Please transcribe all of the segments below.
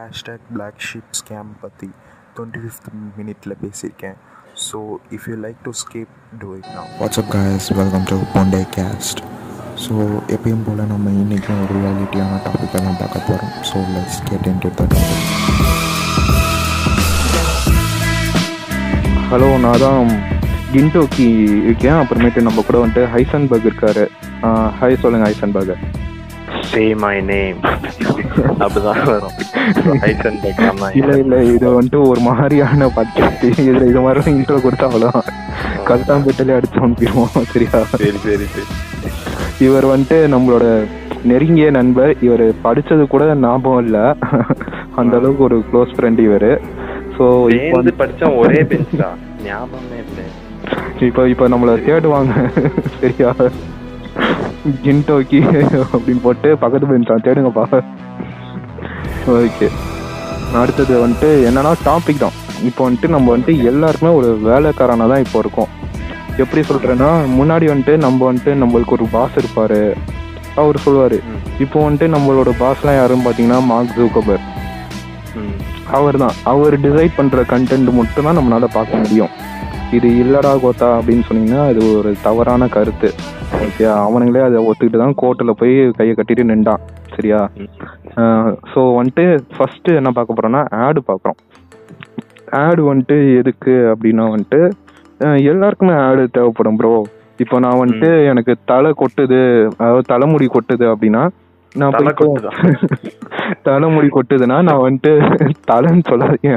Hashtag black Sheep scam பற்றி 25th மினிட்ல பேசியிருக்கேன். So if you like to skip to it now. What's up guys, welcome to podcast. So எப்பயும் போல் நம்ம இன்றைக்கும் ஒரு ரியாலிட்டியான டாப்பிக்காக தான் பார்க்க போகிறோம். So let's get into the topic. Hello, நான் தான் கின்டோக்கி இருக்கேன். அப்புறமேட்டு நம்ம கூட வந்துட்டு ஹைசன்பர்க் இருக்காரு. ஹாய் சொல்லுங்கள் ஹைசன்பர்கர். Say my name. அப்படிதான் வரும். இல்லை இல்லை, இது வந்துட்டு ஒரு மாதிரியான பாட்காஸ்ட். இதில் இது மாதிரி இன்ட்ரோ கொடுத்தா அவ்வளோதான், கரெக்டாக பெட்டலே அடிச்சு அனுப்பிடுவோம். சரியா? சரி சரி சரி. இவர் வந்துட்டு நம்மளோட நெருங்கிய நண்பர். இவர் படித்தது கூட ஞாபகம் இல்லை, அந்த அளவுக்கு ஒரு க்ளோஸ் ஃப்ரெண்ட் இவர். ஸோ வந்து படித்தோம் ஒரே பெஞ்ச் தான், ஞாபகமே இல்லை. இப்போ இப்போ நம்மளை தேடுவாங்க. சரியா? கின்டோக்கி அப்படின்னு போட்டு பக்கத்து போயிருந்தான், தேடுங்கப்பா. ஓகே, அடுத்தது வந்துட்டு என்னன்னா டாபிக் தான். இப்போ வந்துட்டு நம்ம வந்துட்டு எல்லாருக்குமே ஒரு வேலைக்காரனாக தான் இப்போ இருக்கோம். எப்படி சொல்கிறேன்னா, முன்னாடி வந்துட்டு நம்ம வந்துட்டு நம்மளுக்கு ஒரு பாஸ் இருப்பார், அவர் சொல்லுவார். இப்போ வந்துட்டு நம்மளோட பாஸ்லாம் யாருன்னு பார்த்தீங்கன்னா மார்க் சூக்கர்பர்க். அவர் தான், அவர் டிசைட் பண்ணுற கண்டென்ட் மட்டும்தான் நம்மளால் பார்க்க முடியும். இது இல்லடா கோத்தா அப்படின்னு சொன்னீங்கன்னா அது ஒரு தவறான கருத்து. ஓகே, அவனுங்களே அதை ஒத்துக்கிட்டு தான் கோர்ட்டில் போய் கையை கட்டிட்டு நின்றான். சரியா? ஸோ வந்துட்டு ஃபஸ்ட்டு என்ன பார்க்க போகிறோன்னா ஆடு பார்க்குறோம். ஆடு வந்துட்டு எதுக்கு அப்படின்னா வந்துட்டு எல்லாருக்குமே ஆடு தேவைப்படும் ப்ரோ. இப்போ நான் வந்துட்டு எனக்கு தலை கொட்டுது, அதாவது தலைமுடி கொட்டுது அப்படின்னா, நான் தலைமுடி கொட்டுதுன்னா நான் வந்துட்டு தலைன்னு சொல்லாதீங்க,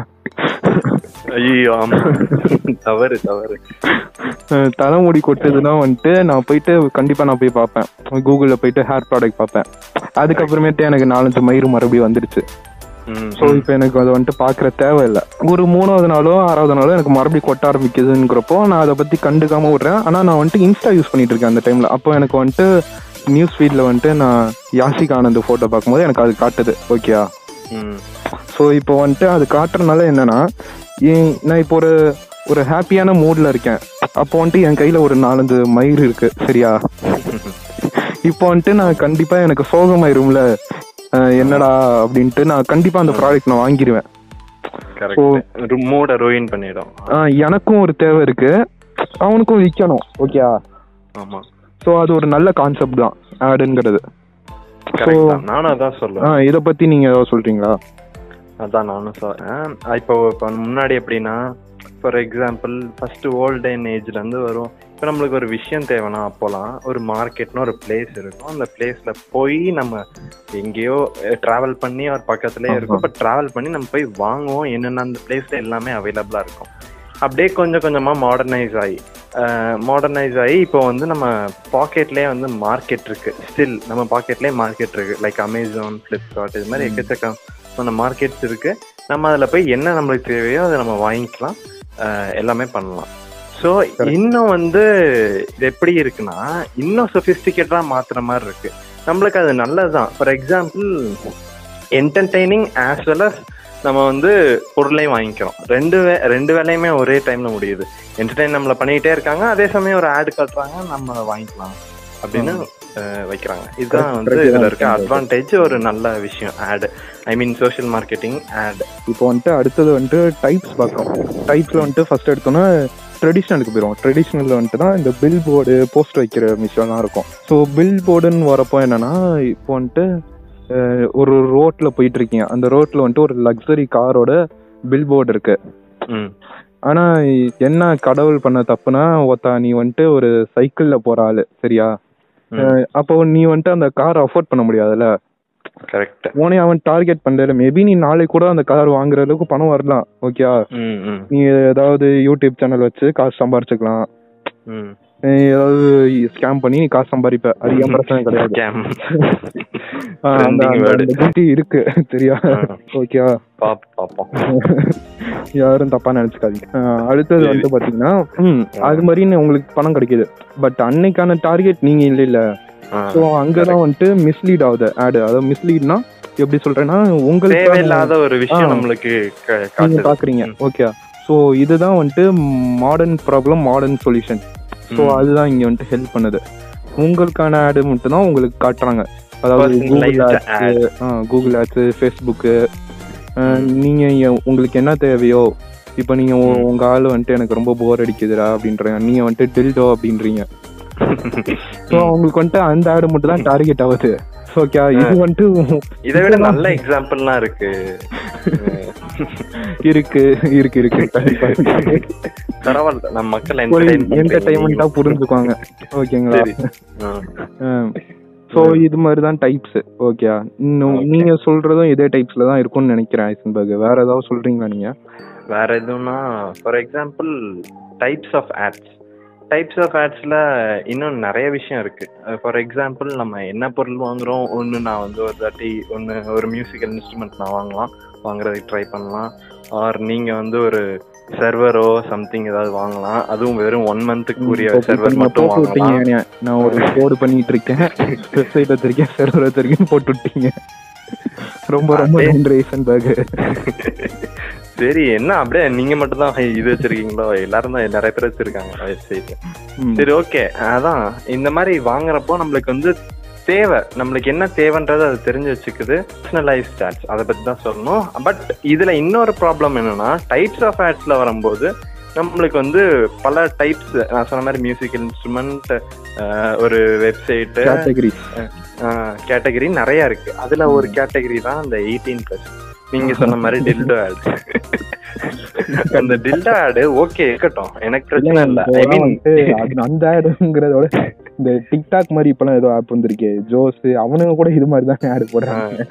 தலைமுடி கொட்டுதுன்னா வந்துட்டு நான் போயிட்டு கண்டிப்பா நான் போய் பார்ப்பேன், கூகுள்ல போயிட்டு ஹேர் ப்ராடக்ட் பார்ப்பேன். அதுக்கப்புறமேட்டு எனக்கு 4-5 மயிறு மறுபடியும் வந்துடுச்சு. ஸோ இப்போ எனக்கு அதை வந்துட்டு பார்க்குற தேவையில்லை. ஒரு 3வது நாளோ 6வது நாளோ எனக்கு மறுபடியும் கொட்ட ஆரம்பிக்குதுங்கிறப்போ நான் அதை பற்றி கண்டுக்காம விட்றேன். ஆனால் நான் வந்துட்டு இன்ஸ்டா யூஸ் பண்ணிட்டு இருக்கேன் அந்த டைமில். அப்போ எனக்கு வந்துட்டு நியூஸ் ஃபீடில் வந்துட்டு நான் யாசிகானந்த் ஃபோட்டோ பார்க்கும்போது எனக்கு அது காட்டுது. ஓகே, ஸோ இப்போ வந்துட்டு அது காட்டுறதுனால என்னன்னா, நான் இப்போ ஒரு ஹாப்பியான மூடில் இருக்கேன். அப்போ வந்துட்டு என் கையில் ஒரு 4-5 மயிறு இருக்குது. சரியா? இப்போ வந்துட்டு நான் கண்டிப்பாக எனக்கு சோகமாயிரும்ல, என்னடா அப்படின்ட்டு நான் கண்டிப்பாக அந்த ப்ராடக்ட் நான் வாங்கிடுவேன். மூடை ரோயின் பண்ணிடும். எனக்கும் ஒரு தேவை இருக்குது, அவனுக்கும் விற்கணும். ஓகே, ஆமாம். ஸோ அது ஒரு நல்ல கான்செப்ட் தான் ஆடுங்கிறது. ஸோ நானும் அதான் சொல்லுவேன். இதை பற்றி நீங்கள் ஏதாவது சொல்கிறீங்களா? அதான் நானும் சொல்கிறேன். இப்போ முன்னாடி எப்படின்னா, for example first old and ஏஜ்லேருந்து வரும். இப்போ நம்மளுக்கு ஒரு விஷயம் தேவைன்னா அப்போலாம் ஒரு மார்க்கெட்னு ஒரு பிளேஸ் இருக்கும். அந்த பிளேஸில் போய் நம்ம எங்கேயோ ட்ராவல் பண்ணி ஒரு பக்கத்துலேயே இருக்கும். இப்போ ட்ராவல் பண்ணி நம்ம போய் வாங்குவோம். என்னென்ன அந்த பிளேஸில் எல்லாமே அவைலபிளாக இருக்கும். அப்படியே கொஞ்சம் கொஞ்சமாக மாடர்னைஸ் ஆகி இப்போ வந்து நம்ம பாக்கெட்லேயே வந்து மார்க்கெட் இருக்குது. ஸ்டில் நம்ம பாக்கெட்லேயே மார்க்கெட் இருக்குது. லைக் அமேசான், ஃப்ளிப்கார்ட், இது மாதிரி எக்கச்சக்கம் நம்ம மார்க்கெட்ஸ் இருக்குது. நம்ம அதில் போய் என்ன நம்மளுக்கு தேவையோ அதை நம்ம வாங்கிக்கலாம், எல்லாமே பண்ணலாம். ஸோ இன்னும் வந்து இது எப்படி இருக்குன்னா, இன்னும் சொஃபிஸ்டிகேட்டாக மாற்றுற மாதிரி இருக்குது. நம்மளுக்கு அது நல்லது தான். For example entertaining as well as நம்ம வந்து பொருளையும் வாங்கிக்கிறோம். ரெண்டு வேலையுமே ஒரே டைமில் முடியுது. என்டர்டெயின் நம்மளை பண்ணிக்கிட்டே இருக்காங்க, அதே சமயம் ஒரு ஆட் காட்டுறாங்க, நம்ம வாங்கிக்கலாம் அப்படின்னு வைக்கிறாங்க. இதுதான் வந்து இதில் இருக்க அட்வான்டேஜ். ஒரு நல்ல விஷயம் ஆடு, ஐ மீன் சோஷியல் மார்க்கெட்டிங் ஆடு. இப்போ வந்துட்டு அடுத்தது வந்துட்டு டைப்ஸ் பார்க்குறோம். டைப்ஸில் வந்துட்டு ஃபஸ்ட் எடுத்தோன்னா ட்ரெடிஷ்னலுக்கு போயிடுவோம். ட்ரெடிஷ்னலில் வந்துட்டு தான் இந்த பில் போர்டு, போஸ்ட் வைக்கிற விஷயம்லாம் இருக்கும். ஸோ பில் போர்டுன்னு வரப்போ என்னென்னா, இப்போ வந்துட்டு ஒரு ரோட்டில் போயிட்டுருக்கீங்க, அந்த ரோட்டில் வந்துட்டு ஒரு லக்ஸரி காரோட பில் போர்டு இருக்குது. ஆனால் என்ன கடவுள் பண்ண தப்புனா, ஒத்தா நீ வந்துட்டு ஒரு சைக்கிளில் போகிற ஆள். சரியா? அப்போ நீ வந்துட்டு அந்த கார் அஃபோர்ட் பண்ண முடியாதுல்ல. கரெக்ட். உனே அவன் டார்கெட் பண்ணல. மேபி நீ நாளைக்கு கூட அந்த கார் வாங்குற அளவுக்கு பணம் வரலாம். ஓகே, நீ ஏதாவது யூடியூப் சேனல் வச்சு காசு சம்பாரிச்சுக்கலாம், ஏதாவது ஸ்கேம் பண்ணி நீ காசு சம்பாதிப்ப, அது ஏன் பிரச்சனை கிடையாது இருக்கு. சரியா? ஓகே, யாரும் தப்பா நினைச்சுக்காதீங்க. அடுத்தது வந்து பாத்தீங்கன்னா, அது மாதிரி உங்களுக்கு பணம் கிடைக்குது, பட் அன்னைக்கான டார்கெட் நீங்க இல்ல. ஸோ அங்கதான் வந்துட்டு மிஸ்லீட் ஆகுது ஆடு. அதாவது மிஸ்லீட்னா எப்படி சொல்றேன்னா, உங்களுக்கு இல்லாத ஒரு விஷயம் நம்மளுக்கு பாக்குறீங்க. ஓகே, ஸோ இதுதான் வந்துட்டு modern problem, modern solution. So அதுதான் இங்கே வந்துட்டு ஹெல்ப் பண்ணுது. உங்களுக்கான ஆடு மட்டும்தான் உங்களுக்கு காட்டுறாங்க. அதாவது கூகுள் ஆட்ஸு, ஃபேஸ்புக்கு, நீங்கள் உங்களுக்கு என்ன தேவையோ, இப்போ நீங்கள் உங்கள் ஆள் வந்துட்டு எனக்கு ரொம்ப போர் அடிக்குதுடா அப்படின்றாங்க, நீங்கள் வந்துட்டு டில்டோ அப்படின்றீங்க. ஸோ அவங்களுக்கு வந்துட்டு அந்த ஆடு மட்டும் தான் டார்கெட் ஆகுது. ஓகே, இது வந்துட்டு இதை விட நல்ல எக்ஸாம்பிள்லாம் இருக்கு இருக்கு இருக்கு இருக்கு பரவாயில்ல, நம்ம மக்கள் என்டர்டைன்மெண்ட்டாக புரிஞ்சுக்குவாங்க. ஓகேங்களா? ஸோ இது மாதிரி தான் டைப்ஸ். ஓகே, இன்னும் நீங்கள் சொல்கிறதும் இதே டைப்ஸில் தான் இருக்கும்னு நினைக்கிறேன் ஐசன்பர்க். வேறு ஏதாவது சொல்கிறீங்களா நீங்கள்? வேறு எதுனா for example types of apps. Types of ஆட்ஸில் இன்னும் நிறைய விஷயம் இருக்குது. ஃபார் எக்ஸாம்பிள் நம்ம என்ன பொருள் வாங்குகிறோம், ஒன்று நான் வந்து ஒரு தாட்டி ஒன்று ஒரு மியூசிக்கல் இன்ஸ்ட்ருமெண்ட் நான் வாங்குறதுக்கு ட்ரை பண்ணலாம். ஆர் நீங்கள் வந்து ஒரு சர்வரோ சம்திங் ஏதாவது வாங்கலாம், அதுவும் வெறும் 1 மந்த்துக்கு உரிய சர்வர் மட்டும் வாங்கலாம். நான் ஒரு கோடு பண்ணிட்டு இருக்கேன், வெப்சைட் வச்சிருக்கேன், சர்வர் வச்சிருக்கேன், போட்டு விட்டீங்க. ரொம்ப ரொம்ப நன்றி ஐசன்பர்க். சரி, என்ன அப்படியே நீங்க மட்டும் தான் இது வச்சிருக்கீங்களோ? எல்லாரும் தான், நிறைய பேர் வச்சிருக்காங்க வெப்சைட்ல. சரி, ஓகே. அதான் இந்த மாதிரி வாங்குறப்போ நம்மளுக்கு வந்து தேவை, நம்மளுக்கு என்ன தேவைன்றது அது தெரிஞ்சு வச்சுக்குது. பர்சனலைஸ் ஆட்ஸ், அதை பற்றி தான் சொல்லணும். பட் இதில் இன்னொரு ப்ராப்ளம் என்னன்னா, டைப்ஸ் ஆஃப் ஆட்ஸில் வரும்போது நம்மளுக்கு வந்து பல டைப்ஸ், நான் சொன்ன மாதிரி மியூசிக்கல் இன்ஸ்ட்ருமெண்ட், ஒரு வெப்சைட்டு, கேட்டகரி நிறையா இருக்குது. அதில் ஒரு கேட்டகரி தான் அந்த 18+. நீங்கள் சொன்ன மாதிரி டில்டோ ஆடு. அந்த டில்டோ ஆடு ஓகே இருக்கட்டும், எனக்கு பிரச்சனை இல்லை. ஐ மீன் அந்த ஆடுங்கிறதோட இந்த டிக்டாக் மாதிரி இப்பெல்லாம் ஏதோ ஆப் வந்திருக்கு ஜோஸ், அவனுங்க கூட இது மாதிரி தான் ஆடு போடுறாங்க.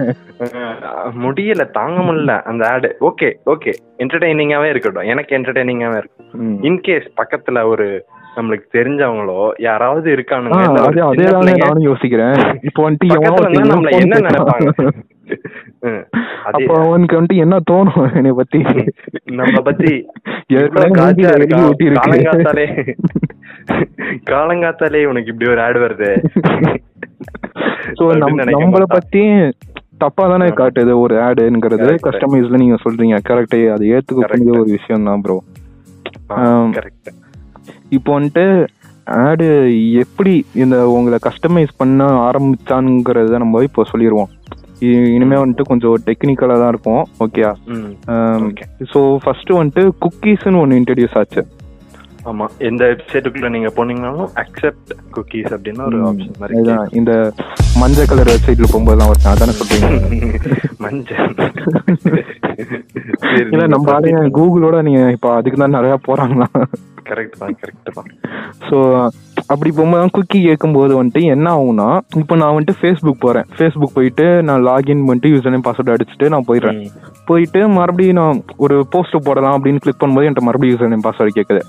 முடியல, தாங்க முடியல அந்த ஆடு. ஓகே ஓகே, என்டர்டெய்னிங்காவே இருக்கட்டும், எனக்கு என்டர்டெய்னிங்காவே இருக்கும். இன்கேஸ் பக்கத்துல ஒரு நம்மளுக்கு தெரிஞ்சவங்களோ யாராவது இருக்கானுங்க, யோசிக்கிறேன் இப்போ வந்துட்டு என்ன நினைப்பாங்க, அப்போ அவனுக்கு வந்துட்டு என்ன தோணும் என்னை பத்தி, நம்ம பத்தி காலங்காத்தாலே இவனுக்கு இப்படி ஒரு ஆட் வருது, நம்மளை பத்தி தப்பா தானே காட்டுது ஒரு ஆடுங்கிறது. கஸ்டமைஸ்ல நீங்க சொல்றீங்க கரெக்டே, அது ஏத்துக்க ஒரு விஷயம் தான் ப்ரோ. இப்போ வந்துட்டு ஆடு எப்படி இந்த உங்களை கஸ்டமைஸ் பண்ண ஆரம்பிச்சான்ங்கிறத நம்ம இப்போ சொல்லிடுவோம். இனிமே வந்துட்டு கொஞ்சம் டெக்னிக்கலா தான் இருக்கும். ஓகே, ஸோ ஃபர்ஸ்ட் வந்துட்டு குக்கீஸ்ன்னு ஒன்று இன்ட்ரடியூஸ் ஆச்சு. ஆமா, எந்த வெப்சைட்டுக்குள்ள நீங்க போனீங்கன்னாலும் அக்செப்ட் குக்கீஸ் அப்படின்னு ஒரு ஆப்ஷன் மாதிரி இந்த மஞ்சள் கலர் வெப்சைட்ல போகும்போது தான் வருது. அதானே சொல்றீங்க மஞ்சள்? இல்ல, நம்ம ஆளுங்க கூகுளோட நீங்க இப்போ அதுக்கு தான் நிறைய போறாங்களா? கரெக்ட் தான், கரெக்ட் தான். ஸோ அப்படி போகும்போது தான் குக்கி கேட்கும்போது வந்துட்டு என்ன ஆகும்னா, இப்போ நான் வந்துட்டு ஃபேஸ்புக் போகிறேன், ஃபேஸ்புக் போயிட்டு நான் லாகின் பண்ணிட்டு யூசர் நேம் பாஸ்வேர்டு அடிச்சுட்டு நான் போயிடுறேன். போயிட்டு மறுபடியும் நான் ஒரு போஸ்ட்டு போடலாம் அப்படின்னு கிளிக் பண்ணும்போது என்கிட்ட மறுபடியும் யூசர் நேம் பாஸ்வேர்டு கேட்குது.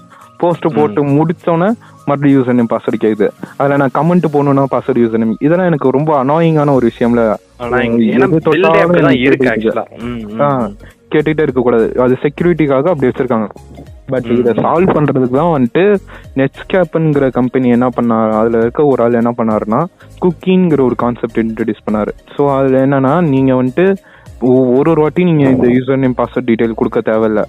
போஸ்ட்டு போட்டு முடித்தோன்னே மறுபடியும் யூசர் நேம் பாஸ்வேர்டு கேட்குது. அதில் நான் கமெண்ட் போகணுன்னா பாஸ்வேர்டு யூசர் நேம். இதெல்லாம் எனக்கு ரொம்ப அனாயிங்கான ஒரு விஷயம்ல கேட்டுகிட்டே இருக்கக்கூடாது. அது செக்யூரிட்டிக்காக அப்படி வச்சுருக்காங்க. பட் இதை சால்வ் பண்ணுறதுக்கு தான் வந்துட்டு நெட்ஸ்கேப்புங்கிற கம்பெனி என்ன பண்ணார், அதில் இருக்க ஒரு ஆள் என்ன பண்ணாருன்னா குக்கிங்கிற ஒரு கான்செப்ட் இன்ட்ரடியூஸ் பண்ணார். ஸோ அதில் என்னென்னா, நீங்கள் வந்துட்டு ஒரு ஒரு வாட்டி நீங்கள் இந்த யூசர் நேம் பாஸ்வேர்ட் டீட்டெயில் கொடுக்க தேவையில்லை.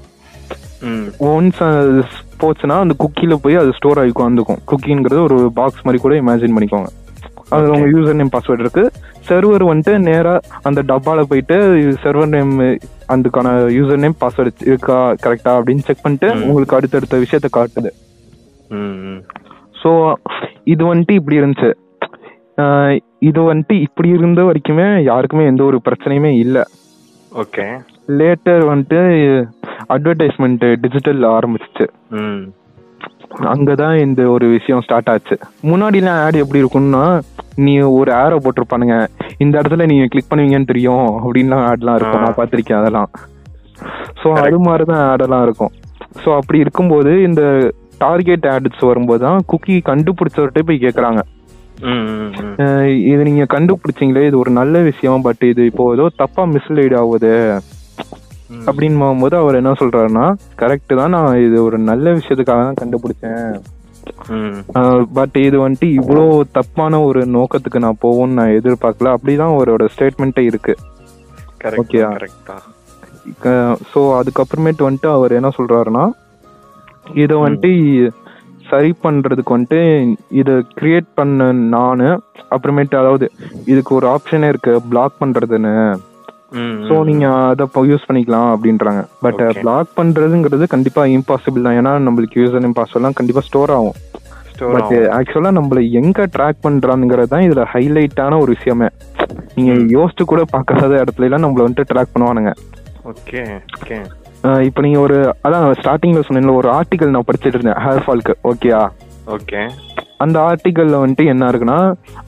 ஒன்ஸ் அது போச்சுன்னா அந்த குக்கியில் போய் அது ஸ்டோர் ஆகி வந்துக்கும். குக்கிங்கிறது ஒரு பாக்ஸ் மாதிரி கூட இமேஜின் பண்ணிக்கோங்க. அதில் உங்கள் யூசர் நேம் பாஸ்வேர்ட் இருக்குது. சர்வர் வந்துட்டு நேராக அந்த டப்பாவில் போயிட்டு சர்வர் நேம் அதுக்கான யூசர் நேம் பாஸ்வேர்டு இருக்கா கரெக்டா அப்படின்னு செக் பண்ணிட்டு உங்களுக்கு அடுத்தடுத்த விஷயத்த காட்டுது. ஸோ இது வந்துட்டு இப்படி இருந்துச்சு. இது வந்துட்டு இப்படி இருந்த வரைக்குமே யாருக்குமே எந்த ஒரு பிரச்சனையுமே இல்லை. ஓகே, லேட்டர் வந்துட்டு அட்வர்டைஸ்மெண்ட் டிஜிட்டல் ஆரம்பிச்சிச்சு. அங்கதான் இந்த ஒரு விஷயம் ஸ்டார்ட் ஆச்சு. முன்னாடிலாம் ஆட் எப்படி இருக்கும்னா, நீ ஒரு ஆரோ போட்டிருப்பானுங்க, இந்த இடத்துல நீங்க கிளிக் பண்ணுவீங்கன்னு தெரியும் அப்படின்லாம் ஆட்லாம் இருக்கும். நான் பார்த்திருக்கேன் அதெல்லாம். ஸோ அது மாதிரிதான் ஆடெல்லாம் இருக்கும். ஸோ அப்படி இருக்கும்போது இந்த டார்கெட் ஆட்ஸ் வரும்போதுதான் குக்கி கண்டுபிடிச்சவர்கிட்ட போய் கேட்கறாங்க, இது நீங்க கண்டுபிடிச்சிங்களே, இது ஒரு நல்ல விஷயம், பட் இது இப்போ ஏதோ தப்பா மிஸ்லீட் ஆகுது அப்படின்னு போகும்போது அவர் என்ன சொல்றாருன்னா, கரெக்ட் தான், நான் இது ஒரு நல்ல விஷயத்துக்காக தான் கண்டுபிடிச்சேன், பட் இது வந்துட்டு இவ்வளோ தப்பான ஒரு நோக்கத்துக்கு நான் போவோம்னு நான் எதிர்பார்க்கல, அப்படிதான் அவரோட ஸ்டேட்மெண்ட்டே இருக்கு. ஓகே, ஸோ அதுக்கப்புறமேட்டு வந்துட்டு அவர் என்ன சொல்றாருன்னா, இதை வந்துட்டு சரி பண்றதுக்கு வந்துட்டு இதை கிரியேட் பண்ண நான் அப்புறமேட்டு, அதாவது இதுக்கு ஒரு ஆப்ஷனே இருக்கு பிளாக் பண்றதுன்னு, ஸோ நீங்க அதை யூஸ் பண்ணிக்கலாம் அப்படின்றாங்க. பட் பிளாக் பண்றதுங்கிறது கண்டிப்பா இம்பாசிபிள் தான். ஏன்னா நம்மளுக்கு யூசர் பாஸ்வேர்ட்லாம் கண்டிப்பா ஸ்டோர் ஆகும். பட் ஆக்சுவலா நம்மள எங்க ட்ராக் பண்றாங்கிறது தான் இதுல ஹைலைட்டான ஒரு விஷயமே. நீங்க யோசிச்சு கூட பார்க்காத இடத்துல எல்லாம் நம்மள வந்துட்டு ட்ராக் பண்ணுவானுங்க. Okay okay. இப்போ நீங்க ஒரு அதான் ஸ்டார்டிங்ல சொன்னீங்க ஒரு ஆர்டிகல் நான் படிச்சுட்டு இருந்தேன் ஹேர் ஃபால்க்கு. ஓகேயா? ஓகே. அந்த ஆர்டிகல்ல வந்துட்டு என்ன இருக்குன்னா,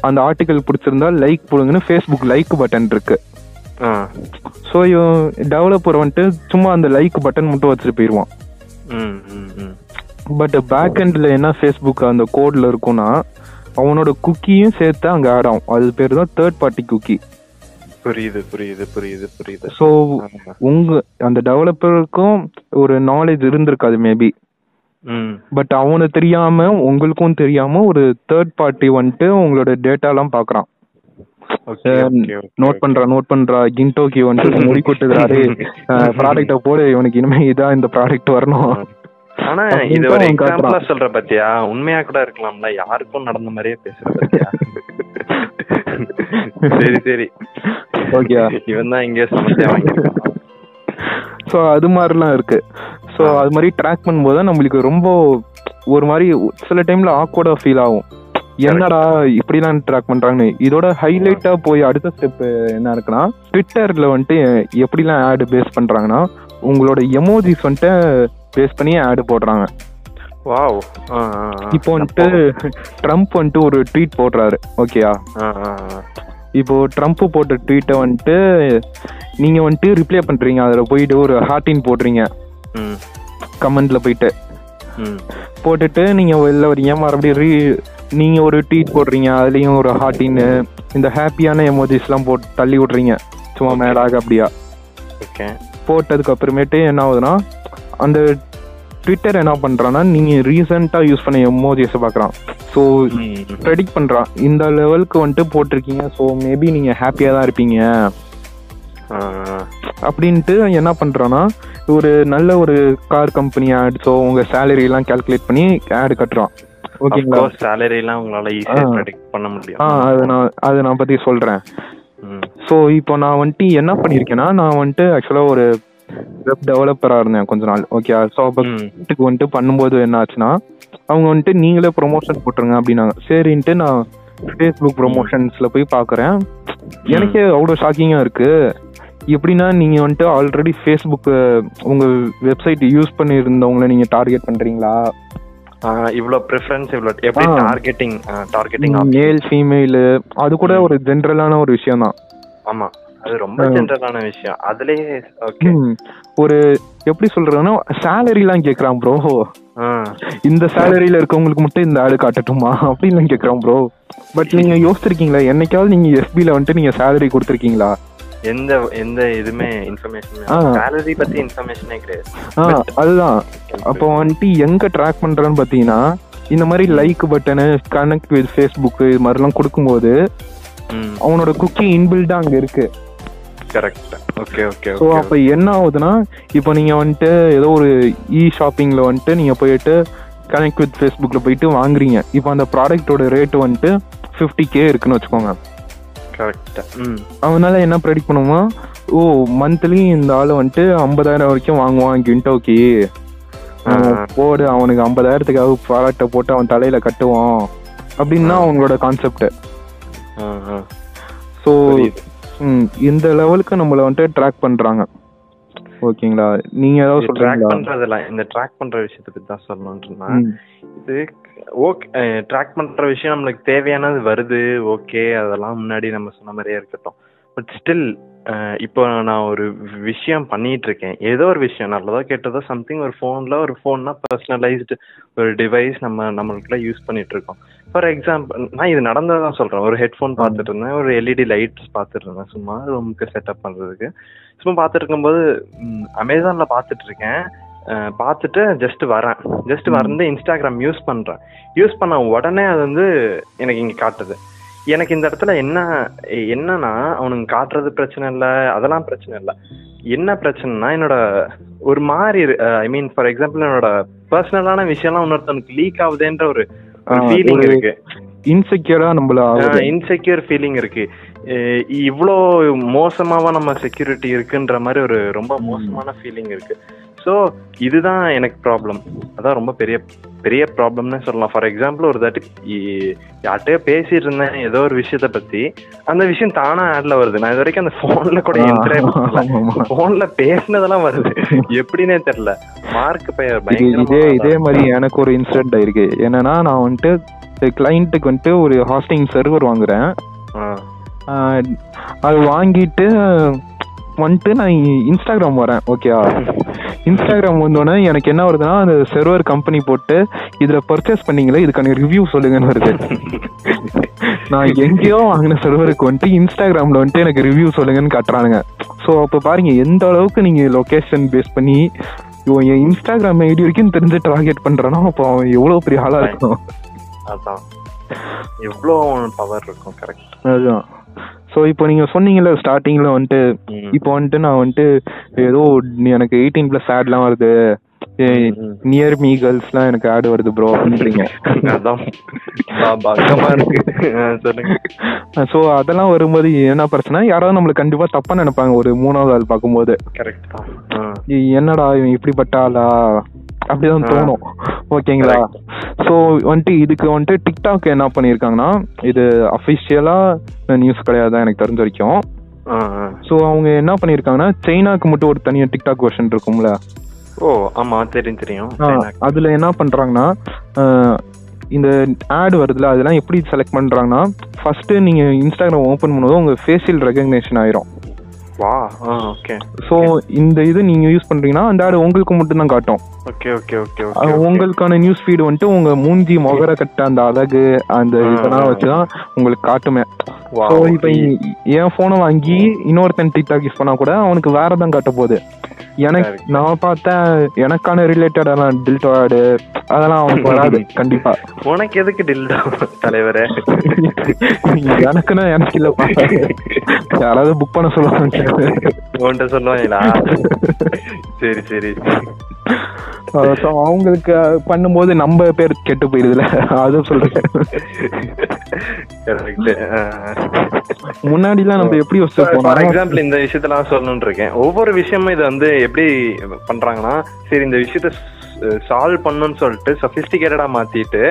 அந்த ஆர்டிகல் பிடிச்சிருந்தா லைக் போடுங்கன்னு ஃபேஸ்புக் லைக் பட்டன் இருக்கு. ஸோ டெவலப்பர் வந்துட்டு சும்மா அந்த லைக் பட்டன் மட்டும் வச்சுட்டு போயிடுவான். பட் பேக் எண்ட்ல என்ன ஃபேஸ்புக் அந்த கோட்ல இருக்கும்னா அவனோட குக்கியும் சேர்த்து அங்கே ஆட் ஆகும். அது பேர் தான் தேர்ட் பார்ட்டி குக்கி. புரியுது புரியுது புரியுது புரியுது. ஸோ உங்க அந்த டெவலப்பருக்கும் ஒரு நாலேஜ் இருந்திருக்காது மேபி. பட் அவனை தெரியாம உங்களுக்கும் தெரியாம ஒரு தேர்ட் பார்ட்டி வந்துட்டு உங்களோட டேட்டாலாம் பாக்குறான். நோட் பண்றா நோட் பண்றா கிண்டோக்கி வந்துட்டு முடி கொட்டுறாரு ப்ராடக்ட போடு இவனுக்கு இனிமே இதான் இந்த ப்ராடக்ட் வரணும். ஆனா இது ஒரு எக்ஸாம்பிளா சொல்ற பத்தியா, உண்மையா கூட இருக்கலாம்ல, யாருக்கும் நடந்த மாதிரியே பேசுற பத்தியா. சரி சரி ஓகே. இவன் தான் இங்க ஸோ அது மாதிரிலாம் இருக்கு. ஸோ அது மாதிரி ட்ராக் பண்ணும்போது தான் நம்மளுக்கு ரொம்ப ஒரு மாதிரி சில டைம்ல ஆக்வர்டா ஃபீல் ஆகும். என்னடா இப்படிலாம் ட்ராக் பண்றாங்கன்னு. இதோட ஹைலைட்டா போய் அடுத்த ஸ்டெப் என்ன இருக்குன்னா, ட்விட்டர்ல வந்துட்டு எப்படிலாம் ஆடு பேஸ் பண்றாங்கன்னா உங்களோட எமோஜிஸ் வந்துட்டு பேஸ் பண்ணி ஆடு போடுறாங்க. வாவ். இப்போ வந்துட்டு ட்ரம்ப் வந்துட்டு ஒரு ட்வீட் போடுறாரு. ஓகேயா? இப்போ ட்ரம்ப் போட்ட ட்வீட்டை வந்துட்டு நீங்க வந்துட்டு ரிப்ளை பண்றீங்க, அதுல போயிட்டு ஒரு ஹார்ட்டின் போடுறீங்க கமெண்ட்ல போயிட்டு போட்டுட்டு நீங்க வெளில வரீங்க, மறுபடியும் நீங்க ஒரு ட்வீட் போடுறீங்க, அதுலயும் ஒரு ஹார்ட்டின் இந்த ஹாப்பியான எமோஜிஸ் எல்லாம் போட்டு தள்ளி விடுறீங்க சும்மா மேலாக. அப்படியா? போட்டதுக்கு அப்புறமேட்டு என்ன ஆகுதுன்னா அந்த ட்விட்டர் என்ன பண்றான்னா நீங்க ரீசெண்டா யூஸ் பண்ண எமோஜிஸ் பாக்குறான். ஸோ ப்ரெடிக்ட் பண்றான் இந்த லெவலுக்கு வந்துட்டு போட்டிருக்கீங்க, ஸோ மேபி நீங்க ஹாப்பியா தான் இருப்பீங்க அப்படின்ட்டு என்ன பண்றான்னா ஒரு நல்ல ஒரு கார் கம்பெனி ஆட்ஸோ உங்க சேலரி எல்லாம் கால்குலேட் பண்ணி ஆட் கட்டுறான். ஓகேங்களா? சேலரி எல்லாம் உங்களால ஈஸியா ப்ரெடிக்ட் பண்ண முடியும். அதை நான் பத்தி சொல்றேன். ஸோ இப்போ நான் வந்துட்டு என்ன பண்ணிருக்கேன்னா, நான் வந்துட்டு ஆக்சுவலா ஒரு வெப் டெவலப்பரா இருந்தேன் கொஞ்ச நாள். ஓகே. ஸோ வீட்டுக்கு வந்துட்டு பண்ணும்போது என்ன ஆச்சுன்னா அவங்க வந்துட்டு நீங்களே ப்ரொமோஷன் போட்டுருங்க அப்படின்னாங்க. சரின்ட்டு நான் ஃபேஸ்புக் ப்ரொமோஷன்ஸ்ல போய் பாக்குறேன், எனக்கே அவ்வளோ ஷாக்கிங்கா இருக்கு. எப்படின்னா நீங்க வந்துட்டு ஆல்ரெடி ஃபேஸ்புக் உங்க வெப்சைட் யூஸ் பண்ணி இருந்தவங்களை நீங்க டார்கெட் பண்றீங்களா? இவ்வளோ ப்ரிஃபரன்ஸ், இவ்வளோ எப்படி டார்கெட்டிங் மேல் ஃபீமேல், அது கூட ஒரு ஜென்ரலான ஒரு விஷயம் தான். ஆமா, அது ரொம்ப ஜென்ரலான விஷயம். அதுலயே ஓகே ஒரு எப்படி சொல்றதுன்னா சேலரிலாம் கேக்குறான் ப்ரோ. இந்த சேலரியில இருக்கவங்களுக்கு மட்டும் இந்த ஆடு காட்டட்டுமா அப்படின்னு கேக்குறான் ப்ரோ. பட் நீங்க யோசிச்சிருக்கீங்களா என்னைக்காவது நீங்க எஸ்பில வந்துட்டு நீங்க சேலரி கொடுத்துருக்கீங்களா? எந்த எந்த இதுமே இன்ஃபர்மேஷன் சேலரி பத்தி இன்ஃபர்மேஷனே கிடையாது. அதுதான் அப்போ வந்துட்டு எங்க ட்ராக் பண்றேன்னு பாத்தீங்கன்னா இந்த மாதிரி like button connect with Facebook இது மாதிரிலாம் கொடுக்கும்போது அவனோட குக்கி இன்பில்டா அங்க இருக்கு. கரெக்ட். Okay okay. ஸோ அப்போ என்ன ஆகுதுன்னா இப்போ நீங்கள் வந்துட்டு ஏதோ ஒரு ஷாப்பிங்கில் வந்துட்டு நீங்கள் போயிட்டு கனெக்ட் வித் ஃபேஸ்புக்கில் போயிட்டு வாங்குறீங்க. இப்போ அந்த ப்ராடக்டோட ரேட்டு வந்துட்டு 50K இருக்குன்னு வச்சுக்கோங்க. கரெக்டா. அதனால என்ன ப்ரெடிக்ட் பண்ணுவோம்னா, ஓ மந்த்லி இந்த ஆள் வந்துட்டு 50,000 வரைக்கும் வாங்குவான் கிண்டோக்கி போடு, அவனுக்கு 50,000க்காக ப்ராடக்டை போட்டு அவன் தலையில் கட்டுவான் அப்படின்னா அவங்களோட கான்செப்ட். ஸோ இந்த லெவலுக்கு நம்மள வந்து ட்ராக் பண்றாங்க. ஓகேங்களா? நீங்க ஏதாவது ட்ராக் பண்றதுல இந்த ட்ராக் பண்ற விஷயத்தை பத்தி தான் சொல்லணும்னா, இது ஓகே ட்ராக் பண்ற விஷயம் நமக்கு தேவையானது வருது. ஓகே, அதெல்லாம் முன்னாடி நம்ம சொன்ன மாதிரியே இருக்கட்டும். பட் ஸ்டில் இப்போ நான் ஒரு விஷயம் பண்ணிட்டு இருக்கேன், ஏதோ ஒரு விஷயம் நல்லதோ கெட்டதோ சம்திங் ஒரு ஃபோனில் ஒரு ஃபோன்னா பர்சனலைஸ்டு ஒரு டிவைஸ் நம்மளுக்குலாம் யூஸ் பண்ணிட்டு இருக்கோம். ஃபார் எக்ஸாம்பிள் நான் இது நடந்ததான் சொல்கிறேன், ஒரு ஹெட்ஃபோன் பார்த்துட்டு இருந்தேன், ஒரு LED லைட்ஸ் பார்த்துட்டு இருந்தேன் சும்மா ரூமுக்கு செட்டப் பண்ணுறதுக்கு. சும்மா பார்த்துட்டு இருக்கும்போது அமேசானில் பார்த்துட்டு இருக்கேன், பார்த்துட்டு ஜஸ்ட் வந்து இன்ஸ்டாகிராம் யூஸ் பண்ணுறேன். யூஸ் பண்ண உடனே அது வந்து எனக்கு இங்கே காட்டுது. எனக்கு இந்த இடத்துல என்னன்னா அவனுக்கு காட்டுறது பிரச்சனை இல்லை, அதெல்லாம் பிரச்சனை இல்லை. என்ன பிரச்சனைனா என்னோட ஒரு மாதிரி ஃபார் எக்ஸாம்பிள் என்னோட பர்சனலான விஷயம்லாம் இன்னொருத்தனுக்கு லீக் ஆகுதுன்ற ஒரு ஃபீலிங் இருக்கு. இன்செக்யூரா நம்மள இன்செக்யூர் ஃபீலிங் இருக்கு. இவ்வளோ மோசமாவா நம்ம செக்யூரிட்டி இருக்குன்ற மாதிரி ஒரு ரொம்ப மோசமான ஃபீலிங் இருக்கு. ஸோ இதுதான் எனக்கு ப்ராப்ளம், அதான் ரொம்ப பெரிய பெரிய ப்ராப்ளம்னு சொல்லலாம். ஃபார் எக்ஸாம்பிள், ஒரு தாட்டி யார்கிட்டயோ பேசிட்டு இருந்தேன் ஏதோ ஒரு விஷயத்த பத்தி, அந்த விஷயம் தானா ஆட்ல வருது. நான் இது வரைக்கும் அந்த போன்ல கூட போன்ல பேசினதெல்லாம் வருது, எப்படின்னே தெரியல. மார்க் இதே மாதிரி எனக்கு ஒரு இன்சிடென்ட் ஆயிருக்கு. என்னன்னா, நான் வந்துட்டு கிளைண்ட்டுக்கு வந்துட்டு ஒரு ஹாஸ்டிங் சர்வர் வாங்குறேன். அது வாங்கிட்டு வந்துட்டு நான் இன்ஸ்டாகிராம் வரேன், ஓகேவா? இன்ஸ்டாகிராம் வந்தோடனே எனக்கு என்ன வருதுன்னா, அந்த சர்வர் கம்பெனி போட்டு இதில் பர்ச்சேஸ் பண்ணிங்களே இதுக்கான ரிவ்யூ சொல்லுங்கன்னு வருது. நான் எங்கேயோ வாங்கின சர்வருக்கு வந்துட்டு இன்ஸ்டாகிராமில் வந்துட்டு எனக்கு ரிவ்யூ சொல்லுங்கன்னு காட்டுறானுங்க. ஸோ அப்போ பாருங்க எந்த அளவுக்கு நீங்கள் லொக்கேஷன் பேஸ் பண்ணி இவன் என் இன்ஸ்டாகிராம் ஐடி வரைக்கும் தெரிஞ்சு டார்கெட் பண்ணுறானோ, அப்போ அவன் எவ்வளோ பெரிய ஆளாக இருக்கும், அதான் எவ்வளோ பவர் இருக்கும். கரெக்ட், அதுதான். ஸோ இப்போ நீங்கள் சொன்னீங்கல்ல ஸ்டார்டிங்கில் வந்துட்டு, இப்போ வந்துட்டு நான் வந்துட்டு ஏதோ எனக்கு 18+ ஆட்லாம் வருது, நியர் மீ கேர்ள்ஸ்லாம் எனக்கு ஆடு வருது ப்ரோ அப்படின்றீங்க. ஸோ அதெல்லாம் வரும்போது என்ன பிரச்சனை, யாராவது நம்மளுக்கு கண்டிப்பாக தப்பாக நினைப்பாங்க ஒரு மூணாவது ஆள் பார்க்கும்போது. கரெக்டாக என்னடா இப்படிப்பட்ட ஆளா அப்படிதான் தோணும், ஓகேங்களா? ஸோ வந்துட்டு இதுக்கு வந்துட்டு டிக்டாக் என்ன பண்ணியிருக்காங்கன்னா, இது அஃபிஷியலாக நியூஸ் கிடையாது தான் எனக்கு தெரிஞ்ச வரைக்கும். ஸோ அவங்க என்ன பண்ணியிருக்காங்கன்னா, சைனாவுக்கு மட்டும் ஒரு தனியாக டிக்டாக் வெர்ஷன் இருக்கும்ல. ஓ ஆமாம், தெரியும் தெரியும். அதில் என்ன பண்ணுறாங்கன்னா, இந்த ஆட் வருதுல அதெல்லாம் எப்படி செலக்ட் பண்ணுறாங்கன்னா, ஃபஸ்ட்டு நீங்கள் இன்ஸ்டாகிராம் ஓப்பன் பண்ணும்போது உங்கள் ஃபேஷியல் ரெகக்னேஷன் ஆயிரும். வா, ஓகே. ஸோ இந்த இது நீங்கள் யூஸ் பண்ணுறீங்கன்னா அந்த ஆடு உங்களுக்கு மட்டும்தான் காட்டும். Okay okay okay okay. உங்களுக்கான நியூஸ் ஃபீடு வந்துட்டு உங்கள் மூஞ்சி முகர கட்ட அந்த அழகு அந்த இதெல்லாம் வச்சு தான் உங்களுக்கு காட்டுமே. ஸோ இப்போ என் ஃபோனை வாங்கி இன்னொருத்தன் டிக்டாக் யூஸ் பண்ணால் கூட அவனுக்கு வேறு தான் காட்ட போகுது. எனக்கு நான் பார்த்தேன் எனக்கான ரிலேட்டடான டில்டோ ஆடு அதெல்லாம் அவனுக்கு வராது கண்டிப்பா. உனக்கு எதுக்கு டில்டோ தலைவரே, எனக்குன்னா எனக்கு இல்லை யாராவது புக் பண்ண சொல்லுவாங்க, உன்கிட்ட சொல்லுவாங்களா? சரி சரி. ஸோ அவங்களுக்கு பண்ணும்போது நம்ம பேர் கெட்டு போயிடுதுல, அதுவும் சொல்றேன். முன்னாடிலாம் நம்ம எப்படி யோசிச்சிருப்போம், ஃபார் எக்ஸாம்பிள் இந்த விஷயத்தெல்லாம் சொல்லணும்னு இருக்கேன். ஒவ்வொரு விஷயமும் இதை வந்து எப்படி பண்றாங்கன்னா, சரி இந்த விஷயத்த சால்வ் பண்ணணும்னு சொல்லிட்டு சஃபிஸ்டிகேட்டடா மாத்திட்டு,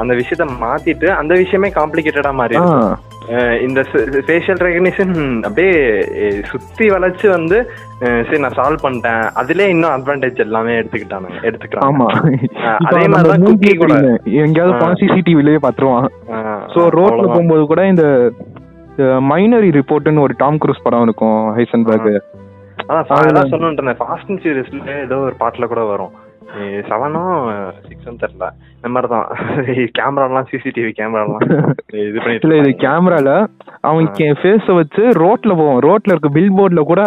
அந்த விஷயத்த மாத்திட்டு அந்த விஷயமே காம்ப்ளிகேட்டடா மாறி, இந்த ஃபேஷியல் ரெகக்னிஷன் அப்படியே சுத்தி வளைச்சு வந்து சரி நான் சால்வ் பண்ணிட்டேன், அதுல இன்னும் அட்வான்டேஜ் எல்லாமே எடுத்துக்கிட்டாங்க. ஆமா, அதே மாதிரிதான் குக்கி கூட எங்கேயாவது சிசிடிவிலயே பாத்துருவான். சோ ரோட்ல போகும்போது கூட இந்த மைனரி ரிப்போர்ட்னு ஒரு டாம் குரூஸ் படம் இருக்கும், ஹைசன்பர்க். அதான் சொன்னிருந்தேன், ஃபாஸ்ட் அண்ட் சீரியஸ்ல ஏதோ ஒரு பாட்டுல கூட வரும், 7-6 தெரியல, இந்த மாதிரி தான் கேமராலாம் சிசிடிவி கேமராலாம் இது பண்ணிட்டு இது கேமரால அவங்க ஃபேஸ வச்சு ரோட்ல போவோம், ரோட்ல இருக்க பில் போர்ட்ல கூட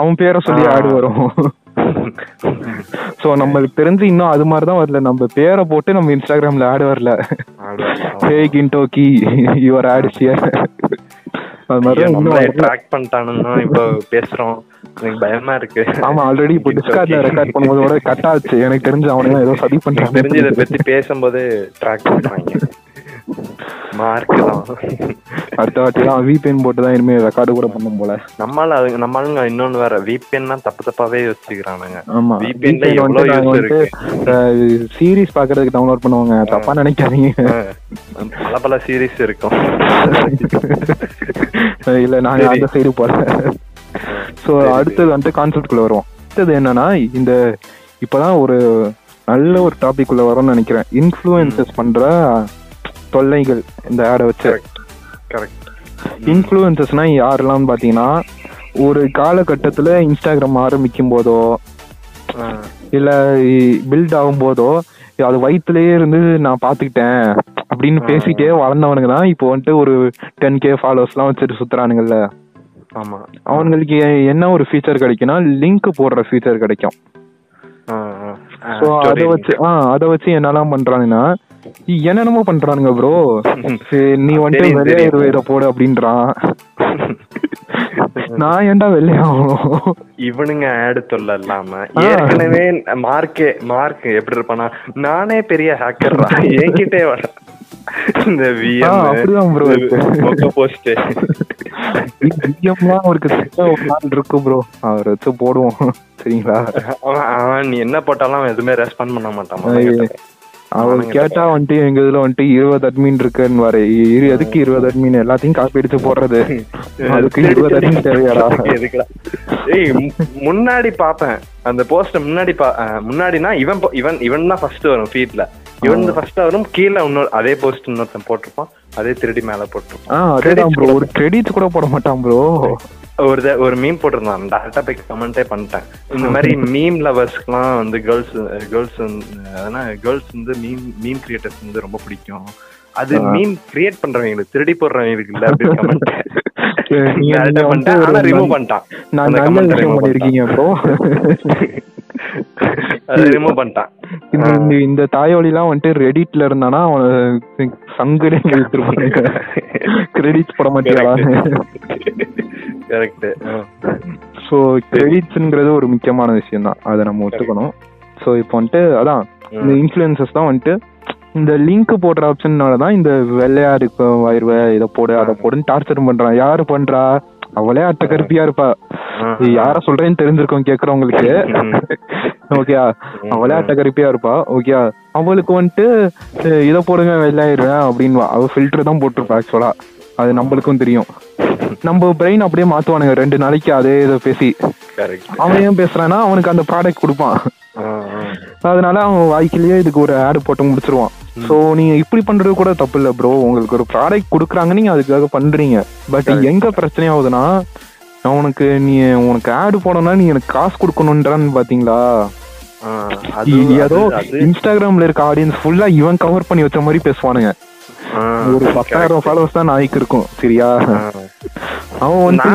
அவன் பேரை சொல்லி ஆடு வரும். ஸோ நம்மளுக்கு தெரிஞ்சு இன்னும் அது மாதிரி தான் வரல, நம்ம பேரை போட்டு நம்ம இன்ஸ்டாகிராம்ல ஆடு வரல, ஹே கிண்டோக்கி யுவர் ஆடு ஹியர் அது மாதிரி இன்னும் ட்ராக் பண்ணிட்டானுன்னா இப்போ பேசுறோம், எனக்கு பயமா இருக்கு. ஆமா, ஆல்ரெடி இப்போ டிஸ்கார்ட்ல ரெக்கார்ட் பண்ணும்போது கூட கட் ஆச்சு, எனக்கு தெரிஞ்சு அவனுக்கு ஏதோ சதி பண்றான், தெரிஞ்சு இதை பத்தி பேசும்போது ட்ராக் பண்றாங்க. மார்க் தான் அடுத்த வாட்டிலாம் விபிஎன் போட்டு தான் இனிமேல் ரெக்கார்டு கூட பண்ணும் போல. நம்மளால இன்னொன்னு வேற, விபிஎன்னா தப்பு தப்பாவே யோசிச்சுக்கிறானுங்க. ஆமா, விபிஎன்ல எவ்வளோ யூஸ் இருக்கு, சீரீஸ் பாக்குறதுக்கு டவுன்லோட் பண்ணுவாங்க, தப்பா நினைக்காதீங்க, பல பல சீரீஸ் இருக்கும். இல்ல நான் அந்த சைடு போறேன். ஸோ அடுத்தது வந்துட்டு கான்செப்ட்குள்ள வருவோம். அடுத்தது என்னன்னா, இந்த இப்போதான் ஒரு நல்ல ஒரு டாபிக் உள்ள வரும்னு நினைக்கிறேன், இன்ஃப்ளூயன்சஸ் பண்ற தொல்லைகள் இந்த ஆடை வச்சு. கரெக்ட், இன்ஃப்ளூயன்சஸ்னா யாரெல்லாம் பார்த்தீங்கன்னா, ஒரு காலகட்டத்தில் இன்ஸ்டாகிராம் ஆரம்பிக்கும் போதோ இல்லை பில்ட் ஆகும் போதோ அது வயிற்றுலேயே இருந்து நான் பார்த்துக்கிட்டேன் அப்படின்னு பேசிட்டே வளர்ந்தவனுங்க தான் இப்போ வந்துட்டு ஒரு 10K ஃபாலோவர்ஸ்லாம் வச்சுட்டு சுற்றுறானுங்கள்ல. ஆமாம், அவங்களுக்கு என்ன ஒரு ஃபீச்சர் கிடைக்குன்னா, லிங்க் போடுற ஃபீச்சர் கிடைக்கும். ஸோ அதை வச்சு அதை வச்சு என்னெல்லாம் பண்ணுறாங்கன்னா, என்னென்னமோ பண்றானுங்க ப்ரோ, நீ வந்துட்டு வெளியே வேற போடு அப்படின்றான். நான் ஏன்டா வெளியே ஆகணும், இவனுங்க ஆடு தொல்ல இல்லாம. ஏற்கனவே மார்க் எப்படி இருப்பானா, நானே பெரிய ஹேக்கர், என்கிட்டே வர இந்த என்ன போட்டாலும் எதுவுமே ரெஸ்பாண்ட் பண்ண மாட்டான். அவன் கேட்டா வந்துட்டு எங்க இதுல வந்துட்டு 20 admin இருக்குன்னு வர, எதுக்கு 20 admin எல்லாத்தையும் காப்பி அடிச்சு போடுறது, அதுக்கு 20 admin தேவையாடா. முன்னாடி பாப்பேன் அந்த போஸ்ட், முன்னாடினா இவன் தான் ஃபர்ஸ்ட் வரும் ஃபீட்ல, இவன் ஃபர்ஸ்ட் வரும். கீழே இன்னொரு அதே போஸ்ட் இன்னொருத்தன் போட்டிருப்பான், அதே திருடி மேல போட்டிருப்பான். அதேடா ப்ரோ, ஒரு கிரெடிட்ஸ் கூட போட மாட்டான் ப்ரோ. ஒரு மீம் போட்டிருந்தான், டேரக்டா போய் கமெண்டே பண்ணிட்டேன். இந்த மாதிரி மீம் லவர்ஸ்க்குலாம் வந்து கேர்ள்ஸ் வந்து மீம் கிரியேட்டர்ஸ் வந்து ரொம்ப பிடிக்கும். அது மீம் கிரியேட் பண்றவங்களுக்கு, திருடி போடுறவங்களுக்கு இல்ல அப்படி கமெண்ட் பண்ணிட்டேன், ரிமூவ் பண்ணிட்டான். இந்த தாயோலி எல்லாம் வந்துட்டு ரெடிட்ல இருந்தானா சங்கடே கிரெடிட்ஸ் போட மாட்டேங்களா? கரெக்ட். சோ கிரெடிட்ஸ்ங்கிறது ஒரு முக்கியமான விஷயம் தான், அதை நம்ம ஒத்துக்கணும். சோ இப்போ வந்துட்டு அதான் இந்த இன்ஃப்ளூயன்சஸ் தான் வந்துட்டு இந்த லிங்க் போடுற ஆப்ஷன்னாலதான் இந்த வெள்ளையா இருக்கும் வயிறுவை, இதை போடு அதை போடுன்னு டார்ச்சர் பண்றான். யாரு பண்றா? அவளே அட்ட கருப்பியா இருப்பா. யார சொல்றேன்னு தெரிஞ்சிருக்கோம் கேக்குறவங்களுக்கு, ஓகேயா? அவளே அட்ட கருப்பியா இருப்பா, ஓகேயா? அவளுக்கு வந்துட்டு இதை போடுங்க வெள்ளாயிருவேன் அப்படின்னு அவ ஃபில்டர் தான் போட்டிருப்பா. ஆக்சுவலா அது நம்மளுக்கும் தெரியும். நம்ம பிரெயின் அப்படியே மாத்துவானுங்க 2 நாளைக்கு அதே இதை பேசி. அவன் ஏன் பேசுறான்னா அவனுக்கு அந்த ப்ராடக்ட் கொடுப்பான், அதனால அவன் வாய்க்கிலேயே இதுக்கு ஒரு ஆட் போட்டு முடிச்சிருவான். ஸோ நீங்க இப்படி பண்றது கூட தப்பு இல்லை ப்ரோ. உங்களுக்கு ஒரு ப்ராடக்ட் கொடுக்குறாங்க, நீங்க அதுக்காக பண்றீங்க. பட் எங்க பிரச்சனையாகுதுன்னா, அவனுக்கு உனக்கு ஆடு போனோம்னா நீ எனக்கு காசு கொடுக்கணும்ன்றான்னு பாத்தீங்களா? ஏதோ இன்ஸ்டாகிராம்ல இருக்க ஆடியன்ஸ் ஃபுல்லா இவன் கவர் பண்ணி வச்ச மாதிரி பேசுவானுங்க. ஒரு 10,000 ஃபாலோவர்ஸ் தான் நாய்க்கு இருக்கும், சரியா? அவன் வந்து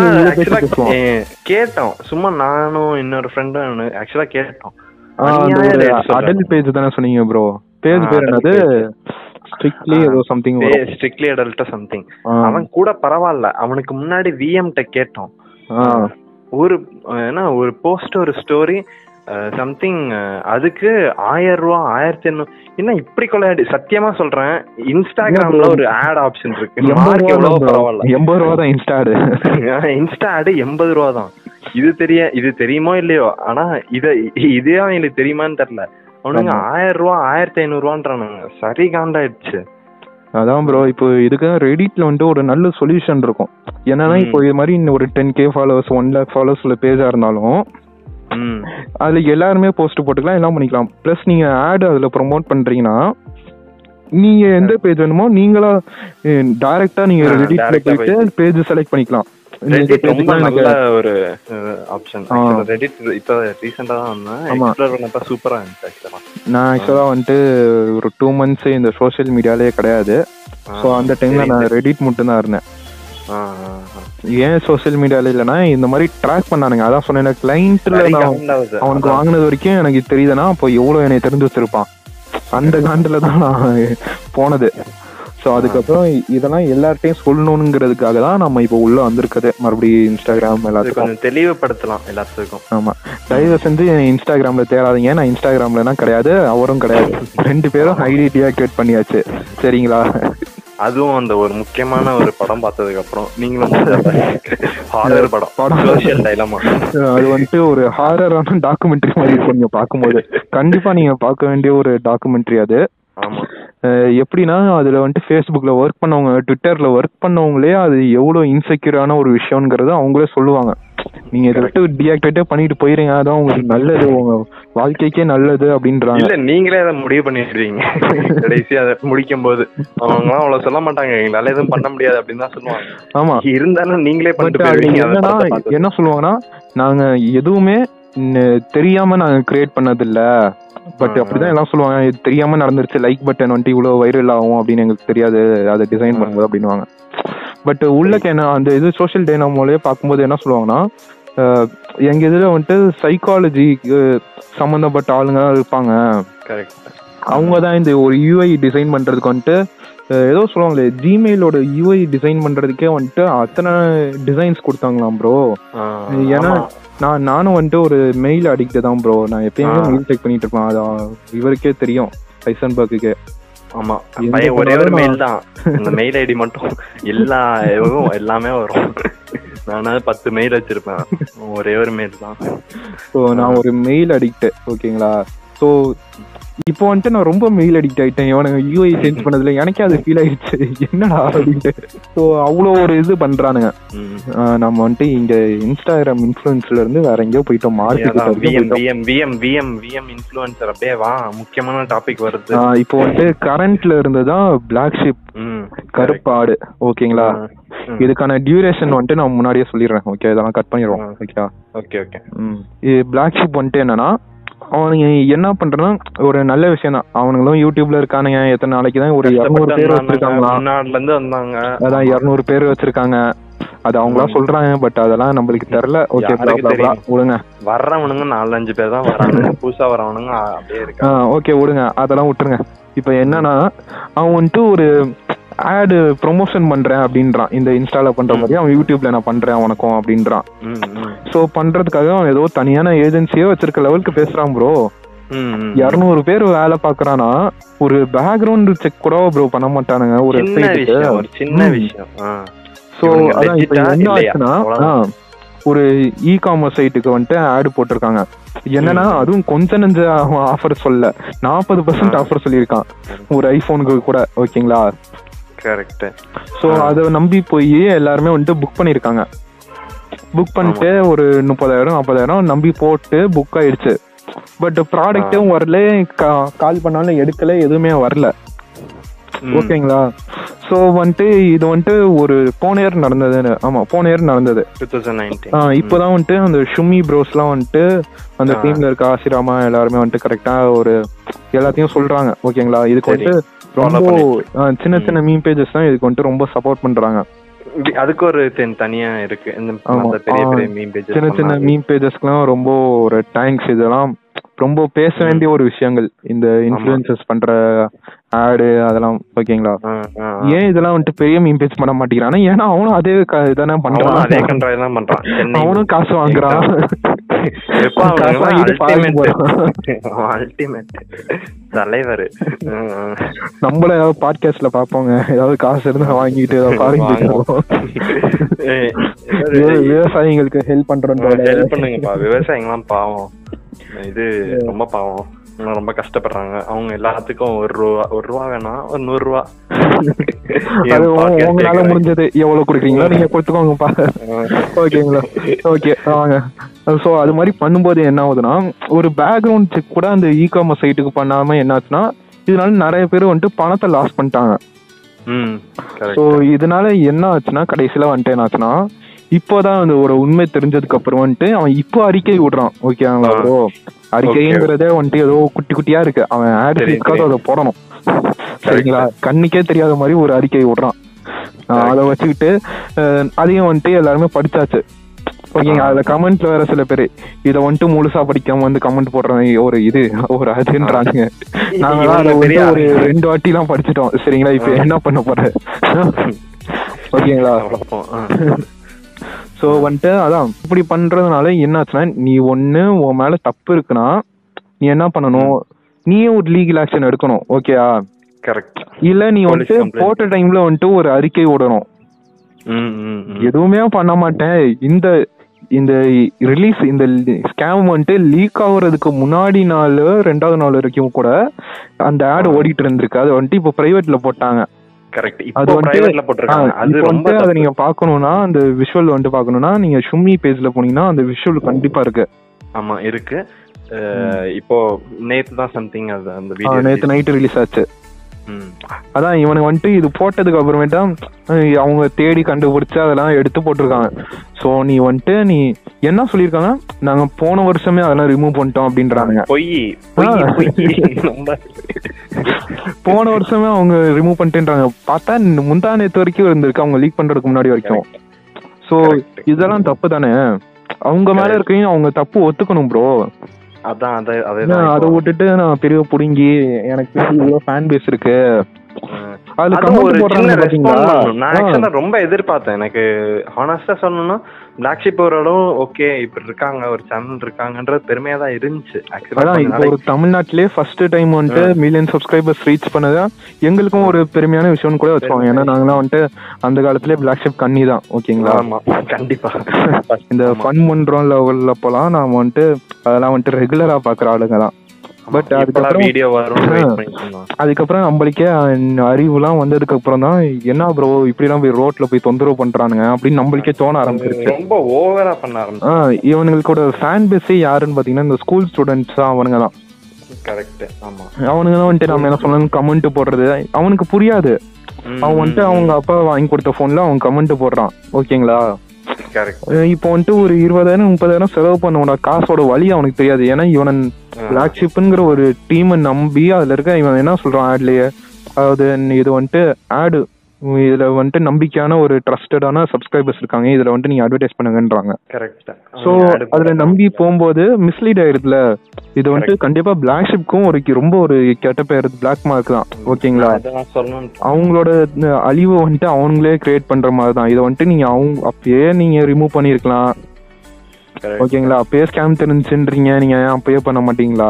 கேட்டான் சும்மா, நானும் இன்னொரு ஃப்ரெண்டும் ஆக்சுவலா கேட்டோம். அடல்ட் பேஜ் தானே சொன்னீங்க ப்ரோ? பேஜ் பேர் என்னது? ஸ்ட்ரிக்ட்லி ஏதோ சம்திங், ஸ்ட்ரிக்ட்லி அடல்ட் சம்திங். அவன் கூட பரவாயில்ல, அவனுக்கு முன்னாடி விஎம் ட கேட்டோம். ஒரு போஸ்ட், ஒரு ஸ்டோரி சம்திங், அதுக்கு 1000 ரூபா 1500. என்ன இப்படி கொள்ளையாடி? சத்தியமா சொல்றேன், இன்ஸ்டாகிராம்ல ஒரு ஆட் ஆப்ஷன் இருக்கு. பரவாயில்ல, 80 ரூபா தான் இன்ஸ்டா ஆடு. இன்ஸ்டா ஆடு 80 ரூபா தான். இது தெரியுமோ இல்லையோ, ஆனா இதே அவங்களுக்கு தெரியுமான்னு தெரியல. அவனுங்க 1000 ரூபா 1500 ரூபான்றானுங்க. சரி காண்டாயிடுச்சு. அதான் ப்ரோ, இப்போ இதுக்கு ரெடிட்ல வந்துட்டு ஒரு நல்ல சொல்யூஷன் இருக்கும். என்னன்னா, இப்போ இது மாதிரி ஒரு 10K ஃபாலோவர்ஸ் 1 lakh ஃபாலோவர்ஸ்ல பேஜா இருந்தாலும் அதுல எல்லாருமே போஸ்ட் போட்டுக்கலாம், எல்லாம் பண்ணிக்கலாம். பிளஸ் நீங்க ஆட் அதுல ப்ரொமோட் பண்றீங்கன்னா, நீங்க எந்த பேஜ் வேணுமோ நீங்களா டைரக்டா நீங்க ரெடிட்ல போயிட்டு பேஜ் செலக்ட் பண்ணிக்கலாம். ஒரு ஆப்ஷன் ரெடிட் இப்போ ரீசன்ட்டா தான் எக்ஸ்ப்ளோர் பண்ணப்ப சூப்பரா இருந்துச்சு. ஆக்சுவலா நான் வந்துட்டு ஒரு 2 months இந்த சோஷியல் மீடியாலே கிடையாது. ஸோ அந்த டைம்ல நான் ரெடிட் மட்டும் தான் இருந்தேன். ஏன் சோசியல் மீடியால இல்லைன்னா, இந்த மாதிரி ட்ராக் பண்ணானுங்க. அதான் சொன்னேன், கிளைண்ட்ல அவனுக்கு வாங்கினது வரைக்கும் எனக்கு தெரியுதுன்னா, அப்போ எவ்வளவு என்னை தெரிஞ்சு வச்சிருப்பான். அந்த காண்டில தான் நான் போனது. ஸோ அதுக்கப்புறம் இதெல்லாம் எல்லார்ட்டையும் சொல்லணுங்கிறதுக்காக தான் நம்ம இப்போ உள்ள வந்திருக்குது. மறுபடியும் இன்ஸ்டாகிராம் எல்லாத்துக்கும் தெளிவுபடுத்தலாம் எல்லாத்துக்கும். ஆமா, தயவு செஞ்சு இன்ஸ்டாகிராம்ல தேடாதீங்க. நான் இன்ஸ்டாகிராம்லாம் கிடையாது, அவரும் கிடையாது. 2 பேரும் ஐடியா கிரியேட் பண்ணியாச்சு, சரிங்களா? அதுவும் அந்த ஒரு முக்கியமான ஒரு படம் பார்த்ததுக்கு அப்புறம் நீங்களும் ஹாரர் படம் சோஷியல் டைலமா, அது வந்துட்டு ஒரு ஹாரரான டாக்குமெண்ட்ரி மாதிரி இருக்கும். நீங்க பார்க்கும்போது கண்டிப்பா நீங்க பார்க்க வேண்டிய ஒரு டாக்குமெண்ட்ரி அது. ஆமா, எப்படின்னா அதுல வந்துட்டு ஃபேஸ்புக்ல ஒர்க் பண்ணவங்க, ட்விட்டர்ல ஒர்க் பண்ணவங்களே அது எவ்வளவு இன்செக்யூரான ஒரு விஷயம்ங்கிறது அவங்களே சொல்லுவாங்க. நீங்க இதை விட்டு டீஆக்டிவேட்டே பண்ணிட்டு போயிருங்க, அதான் உங்களுக்கு நல்லது, உங்க வாழ்க்கைக்கே நல்லது அப்படின்றாங்க. இல்ல நீங்களே அதை முடிவு பண்ணிடுவீங்க கடைசி அதை முடிக்கும் போது. அவங்களாம் அவ்வளவு சொல்ல மாட்டாங்க, எங்களால எதுவும் பண்ண முடியாது அப்படின்னு தான் சொல்லுவாங்க. ஆமா, இருந்தாலும் நீங்களே பண்ணிட்டு போயிருவீங்க. என்னன்னா என்ன சொல்லுவாங்கன்னா, நாங்க எதுவுமே தெரியாம நாங்க கிரியேட் பண்ணதில்ல, பட் அப்படிதான் எல்லாம் சொல்லுவாங்க. இது தெரியாம நடந்துருச்சு, லைக் பட்டன் வந்துட்டு இவ்வளவு வைரல் ஆகும் அப்படின்னு எங்களுக்கு தெரியாது, அதை டிசைன் பண்ணும்போது அப்படின்வாங்க. பட் உள்ளக்கு என்ன அந்த இது சோஷியல் டைனாமோலயே பார்க்கும்போது என்ன சொல்லுவாங்கன்னா, எங்க இதுல வந்துட்டு சைக்காலஜிக்கு சம்மந்தப்பட்ட ஆளுங்க இருப்பாங்க. அவங்க தான் இந்த ஒரு யூஐ டிசைன் பண்றதுக்கு வந்துட்டு ஏதோ சொல்லுவாங்களே, ஜிமெயிலோட யூஐ டிசைன் பண்றதுக்கே வந்துட்டு அத்தனை டிசைன்ஸ் கொடுத்தாங்களாம் ப்ரோ. ஏன்னா நானும் வந்துட்டு ஒரு மெயில் அடிக்ட் தான் ப்ரோ. நான் எப்பயுமே மெயில் செக் பண்ணிட்டு இருப்பேன், அது இவருக்கே தெரியும், ஹைசன்பர்க்குக்கே. ஆமா, ஒரே ஒரு மெயில் தான், அந்த மெயில் ஐடி மட்டும் எல்லா எல்லாமே வரும். நான் 10 மெயில் வச்சிருப்பேன், ஒரே ஒரு மெயில் தான். ஸோ நான் ஒரு மெயில் அடிக்ட், ஓகேங்களா. ஸோ இப்போ வந்துட்டு நான் ரொம்ப மெயில் அடிக்ட் ஆகிட்டேன். இவனுக்கு யூஐ சேஞ்ச் பண்ணதுல எனக்கே அது ஃபீல் ஆயிடுச்சு, என்னடா அப்படின்ட்டு. ஸோ அவ்வளோ ஒரு இது பண்ணுறானுங்க. நம்ம வந்துட்டு இங்கே இன்ஸ்டாகிராம் இன்ஃப்ளூயன்ஸ்ல இருந்து வேற எங்கேயோ போயிட்டோம், மார்க்கெட். அப்படியே வா, முக்கியமான டாபிக் வருது. இப்போ வந்துட்டு கரண்ட்ல இருந்து தான் பிளாக் ஷிப், கருப்பாடு, ஓகேங்களா. இதுக்கான டியூரேஷன் வந்துட்டு நான் முன்னாடியே சொல்லிடுறேன், ஓகே. இதெல்லாம் கட் பண்ணிடுவோம், ஓகேவா? Okay okay. இது பிளாக் ஷிப் வந்துட்டு என்னன்னா, அவனுங்க என்ன பண்றனா, ஒரு நல்ல விஷயம் தான். அவனுங்களும் யூடியூப்ல இருக்கானுங்க. எத்தனை நாளைக்கு தான் ஒரு 200 பேர் வச்சிருக்காங்க. அதான் 200 பேர் வச்சிருக்காங்க. அது அவங்களா சொல்றாங்க, பட் அதெல்லாம் நம்மளுக்கு தெரியல. ஓகே, விடுங்க. வர்றவனுங்க 4-5 பேர் தான் வர்றாங்க, புதுசா வரவனுங்க. ஓகே, விடுங்க, அதெல்லாம் விட்டுருங்க. இப்ப என்னன்னா, அவன் வந்துட்டு ஒரு ஆடு ப்ரொமோஷன் பண்றேன் அப்படின்றான். இந்த இன்ஸ்டால பண்ற மாதிரி அவன் யூடியூப்ல நான் பண்றேன் உனக்கும் அப்படின்றான். சோ பண்றதுக்காக அவன் ஏதோ தனியான ஏஜென்சியோ வச்சிருக்க லெவலுக்கு பேசுறான் ப்ரோ. 200 பேர் வேலை பாக்குறானா, ஒரு பேக்ரவுண்ட் செக் கூட ப்ரோ பண்ண மாட்டானுங்க. ஒரு சின்ன விஷயம். சோ அதான் இப்ப என்ன ஆச்சுன்னா, ஒரு இ காமர்ஸ் சைட்டுக்கு வந்துட்டு ஆடு போட்டிருக்காங்க. என்னன்னா, அதுவும் கொஞ்சம் நஞ்ச ஆஃபர் சொல்ல, 40% ஆஃபர் சொல்லியிருக்கான் ஒரு ஐபோனுக்கு கூட, ஓகேங்களா. கரெக்ட். சோ அத நம்பி போய் எல்லாருமே வந்துட்டு புக் பண்ணிருக்காங்க. புக் பண்ணிட்டு ஒரு 30,000-40,000 நம்பி போட்டு புக் ஆயிடுச்சு. பட் ப்ராடக்டும் வரல, கால் பண்ணாலும் எடுக்கல, எதுவுமே வரல, ஓகேங்களா. சோ வந்துட்டு இது வந்துட்டு ஒரு போன இயர் நடந்தது. ஆமா, போன இயர் நடந்தது, 2019. இப்போதான் வந்துட்டு அந்த ஷுமி ப்ரோஸ்லாம் வந்துட்டு அந்த டீம்ல இருக்க ஆசிராமா எல்லாருமே வந்துட்டு கரெக்டா ஒரு எல்லாத்தையும் சொல்றாங்க, ஓகேங்களா. இதுக்கு வந்துட்டு ரொம்ப சின்ன சின்ன மீம் பேஜஸ் தான் இதுக்கு வந்துட்டு ரொம்ப சப்போர்ட் பண்றாங்க. அதுக்கு ஒரு தனியா இருக்கு. சின்ன சின்ன மீம் பேஜஸ்க்குலாம் ரொம்ப ஒரு தேங்க்ஸ். இதெல்லாம் ரொம்ப பேச வேண்டிய ஒரு விஷயங்கள், இந்த இன்ஃப்ளூயன்சஸ் பண்ற ஆடு அதெல்லாம், ஓகேங்களா. ஏன் இதெல்லாம் வந்துட்டு பெரிய மீம் பேஜ் பண்ண மாட்டேங்கிறானா, ஏன்னா அவனும் அதே இதான பண்றான், அதே கண்ட்ரோல் தான் பண்றான். அவனும் காசு வாங்குறான். தலைவர் நம்மள ஏதாவது பாட்காஸ்ட்ல பாப்போங்க, ஏதாவது காசு இருந்தா வாங்கிட்டு விவசாயிகளுக்கு ஹெல்ப் பண்ணுங்க. விவசாயிங்களாம் பாவம், இது ரொம்ப பாவம், ரொம்ப கஷ்டப்படுறாங்க. அவங்க எல்லாத்துக்கும் 1 ரூபா வேணா, ஒரு 100 ரூபா உங்களால முடிஞ்சது எவ்வளவு கொடுக்குறீங்களோ நீங்க கொடுத்துக்கோங்கப்பா, ஓகேங்களா. ஓகே, வாங்க. ஸோ அது மாதிரி பண்ணும்போது என்ன ஆகுதுன்னா, ஒரு பேக்ரவுண்ட் செக் கூட அந்த இ காமர்ஸ் சைட்டுக்கு பண்ணாம என்னாச்சுன்னா, இதனால நிறைய பேர் வந்துட்டு பணத்தை லாஸ் பண்ணிட்டாங்க. ஸோ இதனால என்ன ஆச்சுன்னா, கடைசியில வந்துட்டு என்ன ஆச்சுன்னா, இப்போதான் அந்த ஒரு உண்மை தெரிஞ்சதுக்கு அப்புறம் வந்துட்டு அவன் இப்போ அறிக்கை விடுறான், ஓகேங்களா. ப்ரோ, அறிக்கைங்கிறதே வந்துட்டு ஏதோ குட்டி குட்டியா இருக்கு. அவன் ஆட் சீட்காவது அதை போடணும், சரிங்களா. கண்ணுக்கே தெரியாத மாதிரி ஒரு அறிக்கை விடுறான். அதை வச்சுக்கிட்டு அதையும் வந்துட்டு எல்லாருமே படிச்சாச்சு, ஓகேங்க. அதுல கமெண்ட்ல வேற சில பேர் இதை வந்துட்டு முழுசா படிக்காம வந்து கமெண்ட் போடுறாங்க. ஒரு இது ஒரு அதுன்றாங்க. நாங்களாம் அதை வந்து ஒரு 2 வாட்டி எல்லாம் படிச்சுட்டோம், சரிங்களா. இப்ப என்ன பண்ண போறேன், ஓகேங்களா. ஸோ வந்துட்டு அதான் இப்படி பண்றதுனால என்னாச்சுன்னா, நீ ஒண்ணு உன் மேல தப்பு இருக்குன்னா நீ என்ன பண்ணணும், நீயே ஒரு லீகல் ஆக்ஷன் எடுக்கணும், ஓகேயா. கரெக்ட். இல்ல நீ வந்துட்டு போட்ட டைம்ல வந்துட்டு ஒரு அறிக்கை விடணும். எதுவுமே பண்ண மாட்டேன், இந்த இந்த ரிலீஸ் இந்த ஸ்கேம் வந்துட்டு லீக் ஆகுறதுக்கு முன்னாடி நாள் 2வது நாள் வரைக்கும் கூட அந்த ஆட் ஓடிட்டு இருந்திருக்கு. அது வந்துட்டு இப்போ பிரைவேட்ல போட்டாங்க. கரெக்ட். இப்போ பிரைவேட்ல போட்டுருக்காங்க. அது ரொம்ப அத நீங்க பார்க்கணும்னா, அந்த விஷுவல் வந்து பார்க்கணும்னா, நீங்க ஷுமி பேஜ்ல போனீங்கன்னா அந்த விஷுவல் கண்டிப்பா இருக்கு. ஆமா இருக்கு. இப்போ நேத்து தான் சம்திங் அந்த வீடியோ நேத்து நைட் ரிலீஸ் ஆச்சு. அதான் இவனுக்கு வந்துட்டு இது போட்டதுக்கு அப்புறமேட்டா அவங்க தேடி கண்டுபிடிச்சு அதெல்லாம் எடுத்து போட்டிருக்காங்க. ஸோ நீ வந்துட்டு நீ என்ன சொல்லியிருக்காங்க, நாங்க போன வருஷமே அதெல்லாம் ரிமூவ் பண்ணிட்டோம் அப்படின்றாங்க. போன வருஷமே அவங்க ரிமூவ் பண்ணிட்டுன்றாங்க, பார்த்தா முந்தா நேற்று வரைக்கும் இருந்திருக்கு, அவங்க லீக் பண்றதுக்கு முன்னாடி வரைக்கும். ஸோ இதெல்லாம் தப்பு தானே, அவங்க மேல இருக்கையும் அவங்க தப்பு ஒத்துக்கணும் ப்ரோ. அதை விட்டுட்டு நான் பெரிய புடுங்கி எனக்கு இவ்வளோ ஃபேன் பேஸ் இருக்கு, ரொம்ப எதிர்பார்த்தேன். எனக்கு ஹானஸ்டா சொல்லணும்னா பிளாக் ஷிப் ஓரளவு ஓகே இப்படி இருக்காங்க, ஒரு சேனல் இருக்காங்கன்ற பெருமையா தான் இருந்துச்சு. தமிழ்நாட்டிலே ஃபர்ஸ்ட் டைம் வந்துட்டு மில்லியன் சப்ஸ்கிரைபர்ஸ் ரீச் பண்ணதான் எங்களுக்கும் ஒரு பெருமையான விஷயம்னு கூட வச்சுக்கோங்க. ஏன்னா நாங்களாம் வந்துட்டு அந்த காலத்திலே பிளாக் ஷிப் கண்ணி தான் ஓகேங்களா. ஆமா கண்டிப்பா இந்த ஃபன் பண்றோம் லெவல்ல போலாம் நாம வந்துட்டு அதெல்லாம் வந்துட்டு ரெகுலரா பாக்குற ஆளுங்க தான். பட் அதுக்கப்புறம் நம்மளுக்கே அறிவுலாம் வந்ததுக்கு அப்புறம் தான் என்ன ப்ரோ இப்படிலாம் போய் ரோட்ல போய் தொந்தரவு பண்றானுங்க அப்படின்னு நம்மளுக்கே தோண ஆரம்பிச்சிருச்சு. ரொம்ப ஓவரா பண்ண ஆரம்பிச்சு. இவனுங்களோட ஃபேன் பேஸே யாருன்னு பாத்தீங்கன்னா இந்த ஸ்கூல் ஸ்டூடெண்ட்ஸ் தான் அவனுங்க தான். கரெக்ட். ஆமா அவனுங்க தான் வந்துட்டு நம்ம என்ன சொல்லணும் கமெண்ட் போடுறது அவனுக்கு புரியாது. அவன் வந்துட்டு அவங்க அப்பா வாங்கி கொடுத்த போன்ல அவன் கமெண்ட் போடுறான் ஓகேங்களா. இப்போ வந்துட்டு ஒரு 20,000-30,000 செலவு பண்ணவனோட காசோட வழி அவனுக்கு தெரியாது. ஏன்னா இவன் பிளாக் ஷிப்ங்கிற ஒரு டீமை நம்பி அதுல இருக்க இவன் என்ன சொல்றான் ஆட்லயே, அதாவது இது வந்துட்டு ஆடு, இதுல வந்துட்டு நம்பிக்கையான ஒரு ட்ரஸ்டடான சப்ஸ்கிரைபர்ஸ் இருக்காங்க, இதுல வந்துட்டு நீங்க அட்வர்டைஸ் பண்ணுங்கன்றாங்க. சோ அதுல நம்பி போகும்போது மிஸ்லீட் ஆயிருதுல. இது வந்துட்டு கண்டிப்பா பிளாக் ஷிப்க்கும் ஒரு ரொம்ப ஒரு கெட்ட பேர் பிளாக் மார்க் தான் ஓகேங்களா. அவங்களோட அழிவை வந்துட்டு அவங்களே கிரியேட் பண்ற மாதிரி தான். இதை வந்துட்டு நீங்க அவங்க அப்பயே நீங்க ரிமூவ் பண்ணிருக்கலாம் ஓகேங்களா. அப்பயே ஸ்கேம் தெரிஞ்சுன்றீங்க நீங்க அப்பயே பண்ண மாட்டீங்களா.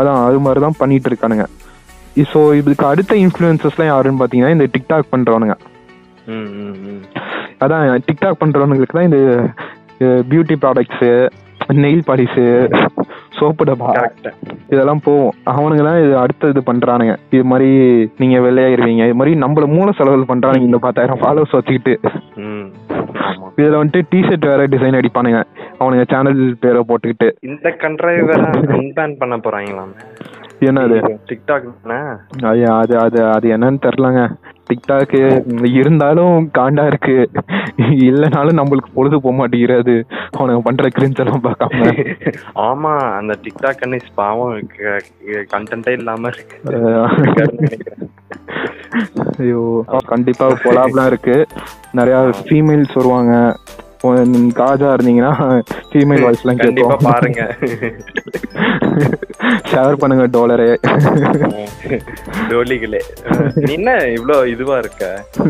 அதான் அது மாதிரிதான் பண்ணிட்டு இருக்கானுங்க. ஸோ இதுக்கு அடுத்த இன்ஃப்ளூயன்சஸ்லாம் யாருன்னு பார்த்தீங்கன்னா இந்த டிக்டாக் பண்ணுறவனுங்க. அதான் டிக்டாக் பண்ணுறவனுங்களுக்கு தான் இந்த beauty products, nail polish, soap டப்பா இதெல்லாம் போகும். அவனுங்கெல்லாம் இது அடுத்தது பண்ணுறானுங்க. இது மாதிரி நீங்கள் வெள்ளையாயிருவீங்க, இது மாதிரி நம்மள மூல செலவு பண்ணுறானுங்க. இந்த 10,000 ஃபாலோவர்ஸ் வச்சுக்கிட்டு இதில் வந்துட்டு டிஷர்ட் வேற டிசைன் அடிப்பானுங்க அவனுங்க சேனல் பேரை போட்டுக்கிட்டு. இந்த கண்ட்ரை வேற அன்பேன் பண்ண போகிறாங்களாம். என்னது டிக்டாக்? அது அது அது என்னன்னு தெரியலங்க. டிக்டாக்கு இருந்தாலும் காண்டா இருக்கு, இல்லைனாலும் நம்மளுக்கு பொழுது போக மாட்டேங்கிறது அவனுக்கு பண்ற கிரிஞ்செல்லாம் பார்க்காம. ஆமா அந்த டிக்டாக் பாவம் கண்டென்ட்டே இல்லாம இருக்கு. ஐயோ கண்டிப்பா கொலாப்லாம் இருக்கு. நிறைய ஃபீமேல்ஸ் வருவாங்க. காஜா இருந்தீங்கன்னா ஃபீமேல் வாய்ஸ் எல்லாம் கண்டிப்பா பாருங்க, ஷேர் பண்ணுங்க டாலரே டோலிகளே. என்ன இவ்வளோ இதுவா இருக்க,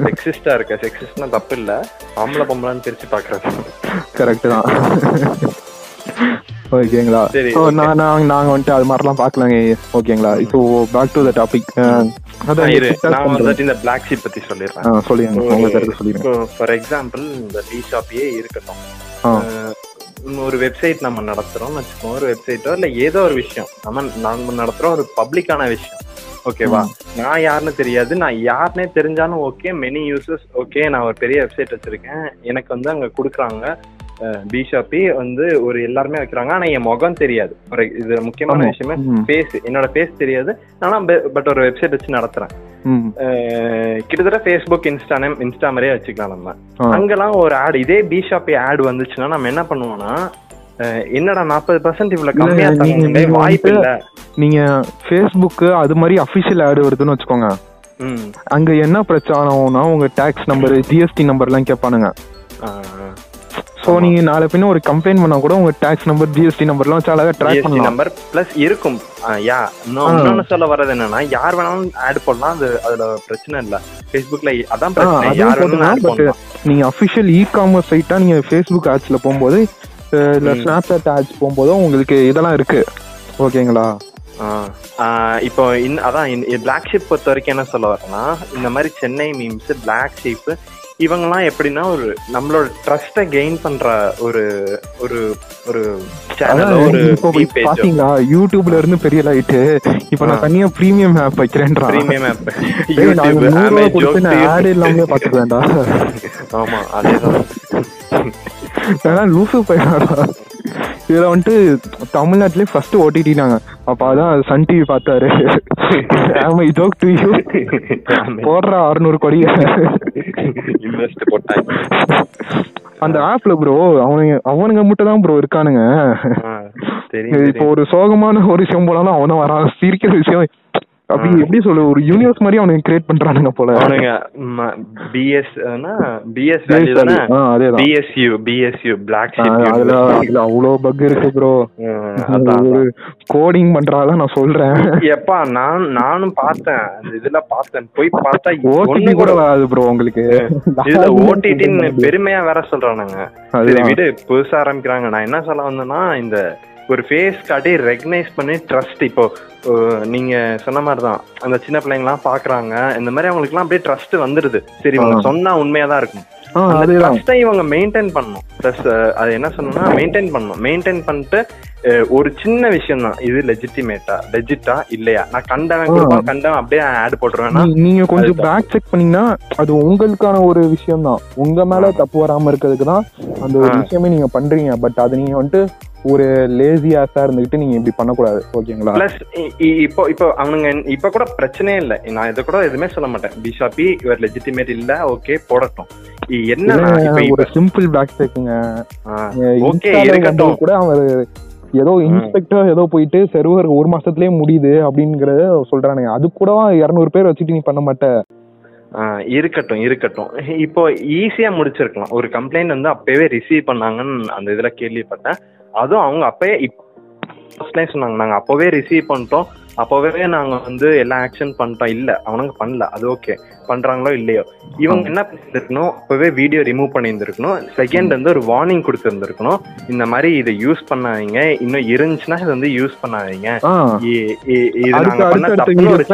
செக்ஸிஸ்டா இருக்க? செக்ஸிஸ்ட்னா தப்பு இல்லை, ஆம்பளை பொம்பளைன்னு பிரிச்சு பாக்குறது கரெக்ட் தான் ஓகேங்களா. நாங்க வந்துட்டு அது மாதிரிலாம் பாக்கலாங்க ஓகேங்களா. இப்போ பேக் டு த டாபிக். ஒரு வெப்சைட் நம்ம நடத்துறோம் வச்சுக்கோங்க, ஒரு வெப்சைட்டோ இல்ல ஏதோ ஒரு விஷயம் நம்ம நடத்துறோம், ஒரு பப்ளிக்கான விஷயம் ஓகேவா. நான் யாருன்னு தெரியாது, நான் யாருன்னே தெரிஞ்சாலும் ஓகே மெனி யூசஸ் ஓகே. நான் ஒரு பெரிய வெப்சைட் வச்சிருக்கேன், எனக்கு வந்து அங்க கொடுக்குறாங்க பிஷாப்பி வந்து ஒரு எல்லாருமே வைக்கிறாங்க. ஆனா என் முகம் தெரியாது. ஒரு இது முக்கியமான விஷயமே பேஸ், என்னோட பேஸ் தெரியாது. ஆனா பட் ஒரு வெப்சைட் வச்சு நடத்துறேன். கிட்டத்தட்ட Facebook, இன்ஸ்டா மாதிரியே வச்சுக்கலாம் நம்ம. அங்கெல்லாம் ஒரு ஆட், இதே பிஷாப்பி ஆட் வந்துச்சுன்னா நம்ம என்ன பண்ணுவோம்னா, என்னடா 40% இவ்வளவு கம்மியா தரீங்களே வாய்ப்பு இல்ல. நீங்க Facebook அது மாதிரி அபிஷியல் ஆட் வருதுன்னு வச்சுக்கோங்க, அங்க என்ன பிரச்சனைனா உங்க டாக்ஸ் நம்பர், ஜிஎஸ்டி நம்பர் எல்லாம் கேட்பானுங்க. சோ நீங்க நாளை பின்ன ஒரு கம்ப்ளைண்ட் பண்ணா கூட உங்க டாக்ஸ் நம்பர், ஜிஎஸ்டி நம்பர்லாம் வச்சு அழகா ட்ராக் பண்ணலாம். நம்பர் பிளஸ் இருக்கும். யா நான் சொல்ல வரது என்னன்னா, யார் வேணாலும் ஆட் பண்ணலாம், அது அதுல பிரச்சனை இல்ல. Facebookல அதான் பிரச்சனை, யார் வேணாலும் ஆட் பண்ணலாம். நீங்க அபிஷியல் இ-காமர்ஸ் சைட்டா நீங்க Facebook ஆட்ஸ்ல போகும்போது இல்ல Snapchat ஆட்ஸ் போகும்போது உங்களுக்கு இதெல்லாம் இருக்கு ஓகேங்களா. இப்போ அதான் பிளாக் ஷிப் பொறுத்த வரைக்கும் என்ன சொல்ல வரேன்னா, இந்த மாதிரி சென்னை மீம்ஸ், பிளாக் ஷிப் இவங்கெல்லாம் எப்படின்னா ஒரு நம்மளோட ட்ரஸ்ட்டை கெயின் பண்ற ஒரு ஒரு ஒரு சேனல். ஒரு பாத்தீங்களா யூடியூப்ல இருந்து பெரிய லைட். இப்போ நான் தனியா பிரீமியம் ஆப் வைக்கிறேன்டா. Premium app YouTube Amazon ad எல்லாமே பாத்துக்கலாம்டா. ஆமா அதேதான். நான் லூசு பையனாடா. இதுல வந்துட்டு தமிழ்நாட்டிலே ஃபர்ஸ்ட் ஓடிடி நாங்க. அப்ப அதான் சன் டிவி பார்த்தாரு போடுற 600 கோடி இன்வெஸ்ட் போட்டாங்க அந்த ஆப்ல ப்ரோ. அவனுங்க மட்டும் தான் ப்ரோ இருக்கானுங்க. இப்போ ஒரு சோகமான ஒரு விஷயம் போனாலும் அவன வரான், சிரிக்கிற விஷயம் அப்படி எப்படி சொல்ல ஒரு யூனிவர்ஸ் மாதிரி அவனுக்கு கிரியேட் பண்றானுங்க போல. அவனுங்க பிஎஸ்னா பிஎஸ் வேல்யூ தான, அதே தான் பிஎஸ்யூ பிளாக் ஷீட். அதுல அவ்ளோ பக் இருக்கு bro. அதான் கோடிங் பண்றால நான் சொல்றேன். எப்பா நானும் பார்த்தேன் அந்த இதுல பார்த்தேன். போய் பார்த்தா ஒண்ணு கூட வராது bro உங்களுக்கு. இதுல ஓடிடின்னு பெருமையா வேற சொல்றானுங்க. சரி விடு, புதுசா ஆரம்பிக்கறாங்க. நான் என்ன சொல்ல வந்தேன்னா, இந்த ஒரு ஃபேஸ் காட்டி ரெகனைஸ் பண்ணி ட்ரஸ்ட், இப்போ நீங்க சொன்ன மாதிரிதான் அந்த சின்ன பிள்ளைங்கலாம் பாக்குறாங்க இந்த மாதிரி, அவங்களுக்கு எல்லாம் அப்படியே ட்ரஸ்ட் வந்துருது. சரி இவங்க சொன்னா உண்மையாதான் இருக்கும். ட்ரஸ்ட்டை இவங்க மெயின்டைன் பண்ணணும். ப்ளஸ் அது என்ன சொன்னா மெயின்டைன் பண்ணிட்டு ஒரு சின்ன விஷயம் தான் இது லெஜிட்டா இல்லையா, நான் கண்டவன் அப்படியே ஆட் போட்டுருவேன்னா நீங்க கொஞ்சம் பேக் செக் பண்ணீங்கன்னா அது உங்களுக்கான ஒரு விஷயம் தான். உங்க மேல தப்பு வராம இருக்கிறதுக்கு தான் அந்த ஒரு விஷயமே நீங்க பண்றீங்க. பட் அது நீங்க வந்துட்டு ஒரு லேசி ஆசா இருந்துகிட்டு நீங்க இப்படி பண்ணக்கூடாது, ஓகேங்களா? பிளஸ் இப்போ அவனுங்க இப்ப கூட பிரச்சனையே இல்லை, நான் இதை கூட எதுவுமே சொல்ல மாட்டேன். பிஷாபி இவர் லெஜிட்டிமேட் இல்ல, ஓகே போடட்டும். என்ன ஒரு சிம்பிள் பேக் செக்குங்க கூட. அவர் ஏதோ இன்ஸ்பெக்டர் ஏதோ போயிட்டு சர்வர் ஒரு மாசத்துலயே முடியுது அப்படிங்கறத சொல்றானுங்க. அது கூட 200 பேர் வச்சுட்டு நீ பண்ண மாட்டேன். இருக்கட்டும் இப்போ ஈஸியா முடிச்சிருக்கலாம். ஒரு கம்ப்ளைண்ட் வந்து அப்பவே ரிசீவ் பண்ணாங்கன்னு அந்த இதுல கேள்விப்பட்டேன். அதுவும் அவங்க அப்பவே சொன்னாங்க, நாங்க அப்பவே ரிசீவ் பண்ணிட்டோம், அப்பவே நாங்க வந்து எல்லா ஆக்ஷன் பண்ணிட்டோம். இல்ல அவனுங்க பண்ணல, அது ஓகே. பண்றாங்களோ இல்லையோ இவங்க என்ன பண்ணிருக்கணும், அப்பவே வீடியோ ரிமூவ் பண்ணியிருந்துருக்கணும். செகண்ட் வந்து ஒரு வார்னிங் கொடுத்துருந்துருக்கணும், இந்த மாதிரி இதை யூஸ் பண்ணாதீங்க, இன்னும் இருந்துச்சுன்னா இதை வந்து யூஸ் பண்ணாதீங்க. இது நாங்க பண்ண ஒரு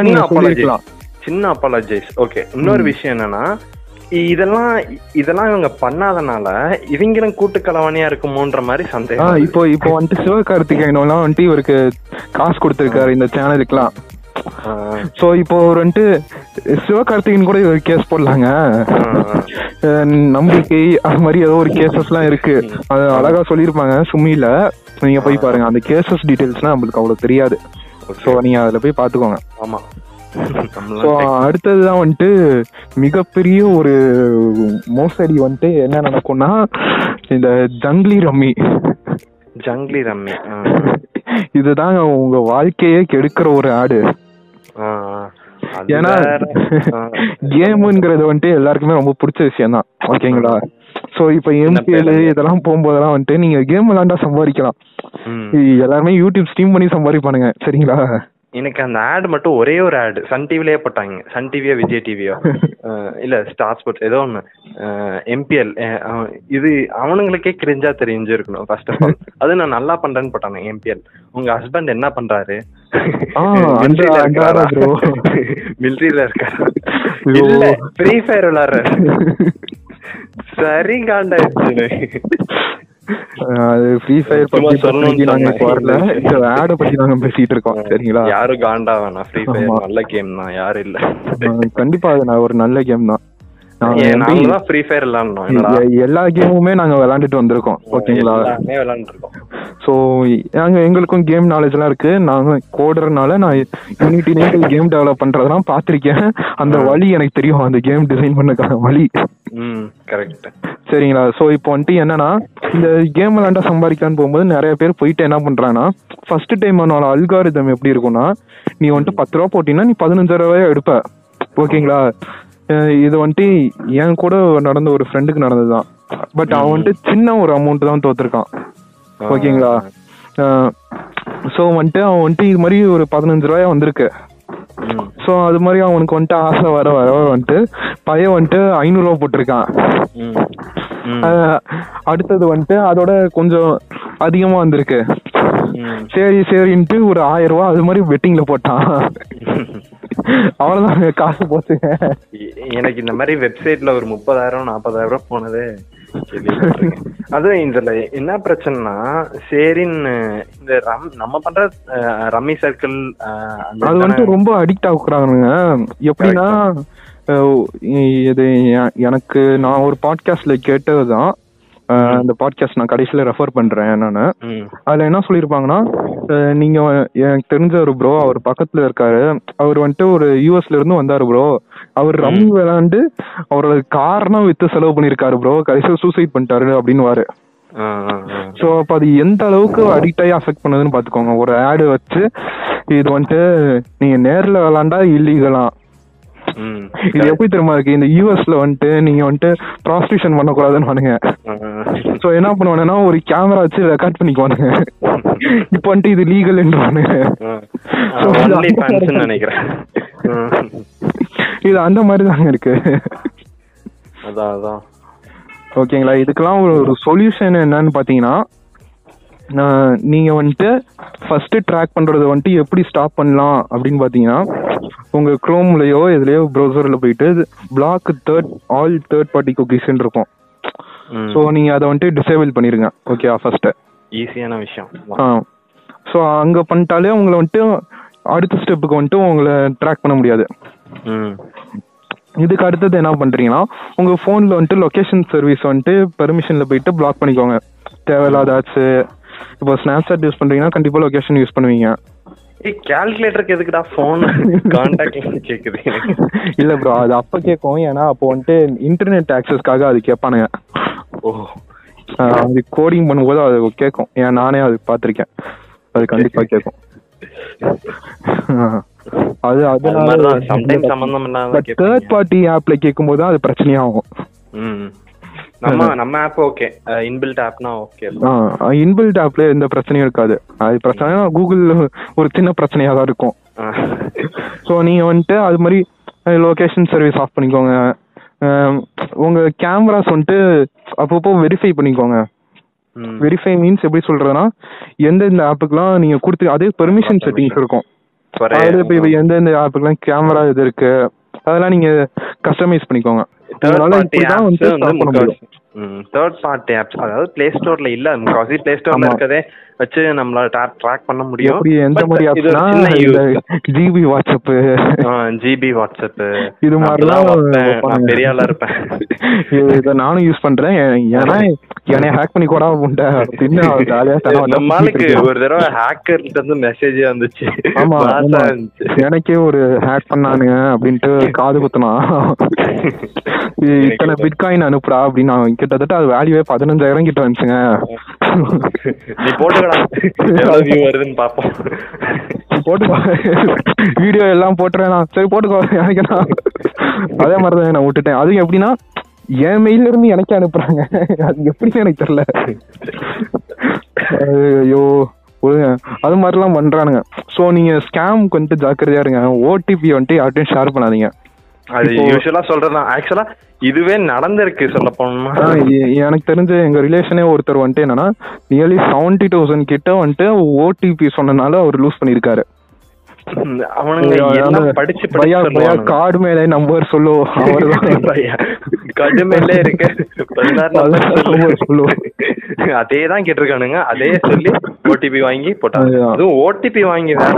சின்ன அப்பாலஜைஸ் ஓகே. இன்னொரு விஷயம் என்னன்னா, இதெல்லாம் இவங்க பண்ணாதனால இவங்களும் கூட்டு கலவாணியா இருக்குமோன்ற மாதிரி சந்தேகம். இப்போ வந்துட்டு சிவகார்த்திகேயனெல்லாம் வந்துட்டு இவருக்கு காசு கொடுத்துருக்காரு இந்த சேனலுக்குலாம். சோ இப்போ ஒரு வந்துட்டு சிவகார்த்திகேயன் கூட இவர் கேஸ் போடலாங்க, நம்பிக்கை அது மாதிரி ஏதோ ஒரு கேசஸ் எல்லாம் இருக்கு. அது அழகா சொல்லியிருப்பாங்க சுமில, நீங்க போய் பாருங்க. அந்த கேசஸ் டீடைல்ஸ்லாம் நம்மளுக்கு அவ்வளவு தெரியாது, சோ நீங்க அதுல போய் பாத்துக்கோங்க. ஆமா, அடுத்ததுதான் வந்துட்டு மிகப்பெரிய ஒரு மோசடி வந்துட்டு என்ன நடக்கும்னா, இந்த ஜங்லி ரம்மி இதுதாங்க உங்க வாழ்க்கையே கெடுக்கிற ஒரு ஆடு. ஏன்னா கேமுங்கிறது வந்துட்டு எல்லாருக்குமே ரொம்ப பிடிச்ச விஷயம் தான், ஓகேங்களா? சோ இப்ப MPL இதெல்லாம் போகும்போதெல்லாம் வந்துட்டு நீங்க கேம் விளையாண்டா சம்பாதிக்கலாம். எல்லாருமே யூடியூப் ஸ்ட்ரீம் பண்ணி சம்பாதிப்பானுங்க, சரிங்களா? எனக்கு அந்த ஆட் மட்டும் ஒரே ஆடு சன் டிவிலேயே போட்டாங்க. சன் டிவியோ விஜய் டிவியோ இல்ல ஸ்டார் ஸ்போர்ட்ஸ் ஏதோ ஒண்ணு MPL. இது அவனுங்களுக்கே கிரிஞ்சா தெரிஞ்சிருக்கணும் ஃபர்ஸ்ட் ஆஃப் ஆல். அது நான் நல்லா பண்றேன்னு போட்டாங்க MPL. உங்க ஹஸ்பண்ட் என்ன பண்றாரு, மிலிட்டரியில இருக்காரு, இல்ல ஃப்ரீ ஃபயர் விளையாடுறாரு, சரி காண்டாச்சு. Free Fire பேசிட்டு இருக்கோம், சரிங்களா? யாரும் காண்டா வேணா, Free Fire நல்ல கேம் தான், யாரும் இல்ல. கண்டிப்பா அது ஒரு நல்ல கேம் தான். Free Fire எல்லா கேமுமே நாங்க விளையாண்டுட்டு வந்திருக்கோம், ஓகேங்களா? சோ நாங்க எங்களுக்கும் கேம் நாலேஜ் எல்லாம் இருக்கு. நாங்க கோடுறதுனால நான் யூனிட்டிலே கேம் டெவலப் பண்றதெல்லாம் பாத்திருக்கேன். அந்த வழி எனக்கு தெரியும், அந்த கேம் டிசைன் பண்ணக்கான வழி. கரெக்ட், சரிங்களா? சோ இப்போ வந்துட்டு என்னன்னா, இந்த கேம் விளையாண்டா சம்பாதிக்கலான்னு போகும்போது நிறைய பேர் போயிட்டு என்ன பண்றாங்கன்னா, ஃபர்ஸ்ட் டைம் அவனோட அல்காரிதம் எப்படி இருக்கும்னா, நீ வந்துட்டு 10 ரூபா போட்டீங்கன்னா நீ 15 ரூபாயா எடுப்ப, ஓகேங்களா? இது வந்துட்டு என் கூட நடந்த ஒரு ஃப்ரெண்டுக்கு நடந்ததுதான். பட் அவன் வந்துட்டு சின்ன ஒரு அமௌண்ட் தான் தோத்துருக்கான், ஓகேங்களா? ஸோ வந்துட்டு அவன் வந்துட்டு இது மாதிரி ஒரு 15 ரூபாயா வந்திருக்கு. ஸோ அது மாதிரி அவனுக்கு வந்துட்டு ஆசை வர வர வந்துட்டு பையன் வந்துட்டு 500 ரூபா போட்டிருக்கான். அடுத்தது வந்துட்டு அதோட கொஞ்சம் அதிகமா வந்திருக்கு. சரின்ட்டு ஒரு 1000 ரூபா அது மாதிரி வெட்டிங்ல போட்டான். அவ்வளவுதான், காசு போச்சுங்க. எனக்கு இந்த மாதிரி வெப்சைட்ல ஒரு 30,000 40,000 போனது. அது இதுல என்ன பிரச்சனைனா, சரின்னு இந்த நம்ம பண்ற ரம்மி சர்க்கிள் அது வந்துட்டு ரொம்ப அடிக்ட் ஆகுறாங்க. எப்படின்னா, இது எனக்கு நான் ஒரு பாட்காஸ்ட்ல கேட்டதுதான். அந்த பாட்காஸ்ட் நான் கடைசியில ரெஃபர் பண்றேன். என்னன்னு அதுல என்ன சொல்லியிருப்பாங்கன்னா, நீங்க எனக்கு தெரிஞ்ச ஒரு ப்ரோ, அவர் பக்கத்துல இருக்காரு, அவர் வந்துட்டு ஒரு US இருந்து வந்தாரு ப்ரோ. அவர் ரம்மி விளையாண்டு அவரோட காரணம் வித்து செலவு பண்ணிருக்காரு ப்ரோ, கடைசியில சூசைட் பண்ணிட்டாரு அப்படின்னு. சோ அப்ப அது எந்த அளவுக்கு அடிக்ட் ஆகி அஃபெக்ட் பண்ணுதுன்னு பாத்துக்கோங்க. ஒரு ஆடு வச்சு இது வந்துட்டு நீங்க நேரில் விளாண்டா இல்லீகலாம். இது எப்படி தெரியுமா இருக்கு, இந்த யூஎஸ்ல வந்துட்டு நீங்க வந்துட்டு ப்ராஸ்டியூஷன் பண்ணக்கூடாதுன்னு பண்ணுங்க. ஸோ என்ன பண்ணுவானுன்னா ஒரு கேமரா வச்சு ரெக்கார்ட் பண்ணிக்குவானுங்க. இப்ப வந்துட்டு இது லீகல் என்று நினைக்கிறேன். இது அந்த மாதிரி தாங்க இருக்கு. அதான் அதான் ஓகேங்களா. இதுக்கெல்லாம் ஒரு சொல்யூஷன் என்னன்னு பாத்தீங்கன்னா, நீங்க வந்துட்டு ஃபர்ஸ்ட் ட்ராக் பண்றது வந்துட்டு எப்படி ஸ்டாப் பண்ணலாம் அப்படின்னு பாத்தீங்கன்னா, உங்க குரோம்லயோ இதுலயோ ப்ரௌசர்ல போயிட்டு பிளாக் தேர்ட் பார்ட்டி குக்கீஸ்ன்னு இருக்கும். ஸோ நீங்க அதை வந்துட்டு டிசேபிள் பண்ணிருங்க. ஓகே ஃபர்ஸ்ட் ஈஸியான விஷயம். ஸோ அங்க பண்ணிட்டாலே உங்களை வந்துட்டு அடுத்த ஸ்டெப்புக்கு வந்துட்டு உங்களை ட்ராக் பண்ண முடியாது. இதுக்கு அடுத்தது என்ன பண்றீங்கன்னா, உங்க போன்ல வந்துட்டு லொகேஷன் சர்வீஸ் வந்துட்டு பெர்மிஷன்ல போயிட்டு பிளாக் பண்ணிக்கோங்க. தேவையில்லாத ஆச்சு. இப்போ ஸ்னாப்சாட் யூஸ் பண்றீங்கன்னா கண்டிப்பா லொகேஷன் யூஸ் பண்ணுவீங்க. கால்குலேட்டருக்கு எதுக்குடா போன் கான்டாக்ட் கேக்குது இல்ல ப்ரோ, அது அப்ப கேட்கும். ஏன்னா அப்போ வந்துட்டு இன்டர்நெட் ஆக்சஸ்க்காக அது கேட்பானுங்க. ஓ அது கோடிங் பண்ணும்போது அது கேட்கும். ஏன் நானே அது பாத்திருக்கேன். அது கண்டிப்பா கேட்கும். அது அதனால சம்டைம்ஸ் சம்பந்தம் இல்லாம தேர்ட் பார்ட்டி ஆப்ல கேட்கும்போது அது பிரச்சனையாகும். நம்ம ஆப் ஓகே, இன்பில்ட் ஆப்னா ஓகே. இன்பில்ட் ஆப்ல எந்த பிரச்சனையும் இருக்காது. அது பிரச்சனை கூகுள் ஒரு சின்ன பிரச்சனையா தான் இருக்கும். ஸோ நீங்க வந்துட்டு அது மாதிரி லொகேஷன் சர்வீஸ் ஆஃப் பண்ணிக்கோங்க. உங்க கேமராஸ் வந்துட்டு அப்பப்போ வெரிஃபை பண்ணிக்கோங்க. வெரிஃபை மீன்ஸ் எப்படி சொல்றதுன்னா, எந்தெந்த ஆப்புக்கெல்லாம் நீங்க கொடுத்து அதே பெர்மிஷன் செட்டிங்ஸ் இருக்கும். எந்தெந்த ஆப்புக்கெல்லாம் கேமரா இது இருக்கு அதெல்லாம் நீங்க கஸ்டமைஸ் பண்ணிக்கோங்க. தேர்ட் பார்ட்டி ஆப்ஸ் அதாவது பிளே ஸ்டோர்ல இல்ல, முக்காசி பிளே ஸ்டோர்ல இருக்கதே வச்சு நம்மளால ட்ராக் பண்ண முடியும். எந்த மாதிரி ஆப்ஸ்னா ஜிபி வாட்ஸ்அப், ஜிபி வாட்ஸ்அப் இது மாதிரிலாம் பெரிய ஆளா இருப்பேன். இதை நானும் யூஸ் பண்றேன். ஏன்னா என்னைய ஹேக் பண்ணி கூட நம்மளுக்கு ஒரு தடவை ஹேக்கர்ல இருந்து மெசேஜ் வந்துச்சு. எனக்கே ஒரு ஹேக் பண்ணானுங்க அப்படின்ட்டு காது குத்துனா இத்தனை பிட்காயின் அனுப்புறா அப்படின்னு நான் கிட்டத்தட்ட அது வேல்யூவே 15,000 கிட்ட வந்துச்சுங்க. வீடியோ எல்லாம் போட்டுறேனா சரி போட்டுக்கோ எனக்குண்ணா. அதே மாதிரிதான் நான் விட்டுட்டேன். அது எப்படின்னா என் மெயில இருந்து எனக்கே அனுப்புறாங்க. அது எப்படின்னு எனக்கு தெரியல. ஐயோ அது மாதிரிலாம் பண்றானுங்க. ஸோ நீங்க ஸ்கேம் கொஞ்சம் ஜாக்கிரதையா இருங்க. ஓடிபி வந்துட்டு யார்ட்டையும் ஷேர் பண்ணாதீங்க. அது யூசுவலா சொல்றதுதான். ஆக்சுவலா இதுவே நடந்திருக்கு. சொல்ல போனா எனக்கு தெரிஞ்ச எங்க ரிலேஷனே ஒருத்தர் வந்துட்டு என்னன்னா நியர்லி 70,000 கிட்ட வந்துட்டு ஓடிபி சொன்னனால அவர் லூஸ் பண்ணிருக்காரு. கார்டு மேல நம்பர் சொல்லுவோம் அதே தான் கேட்டிருக்கானுங்க. அதே சொல்லி ஓடிபி வாங்கி போட்டாங்க. அதுவும் ஓடிபி வாங்கி வேற.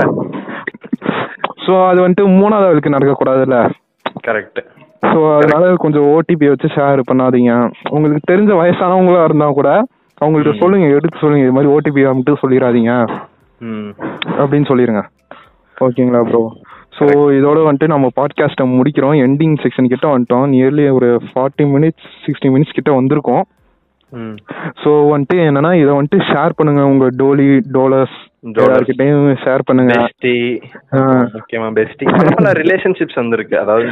சோ அது வந்துட்டு மூணாவது ஆளுக்கு நடக்க கூடாதுல்ல. கரெக்ட். ஸோ அதனால கொஞ்சம் ஓடிபி வச்சு ஷேர் பண்ணாதீங்க. உங்களுக்கு தெரிஞ்ச வயசானவங்களா இருந்தா கூட அவங்கள்ட்ட சொல்லுங்க, எடுத்து சொல்லுங்க இது மாதிரி ஓடிபி மட்டும் சொல்லிடாதீங்க அப்படின்னு சொல்லிருங்க. ஓகேங்களா ப்ரோ. ஸோ இதோட வந்துட்டு நம்ம பாட்காஸ்ட்டை முடிக்கிறோம். எண்டிங் செக்ஷன் கிட்ட வந்துட்டோம். நியர்லி ஒரு 40 minutes 60 minutes கிட்ட வந்திருக்கோம். ஸோ வந்துட்டு என்னன்னா இதை வந்துட்டு ஷேர் பண்ணுங்க. உங்க டோலி டோலர்ஸ் ஷேர் பண்ணுங்க. ரிலேஷன்ஷிப்ஸ் வந்திருக்கு. அதாவது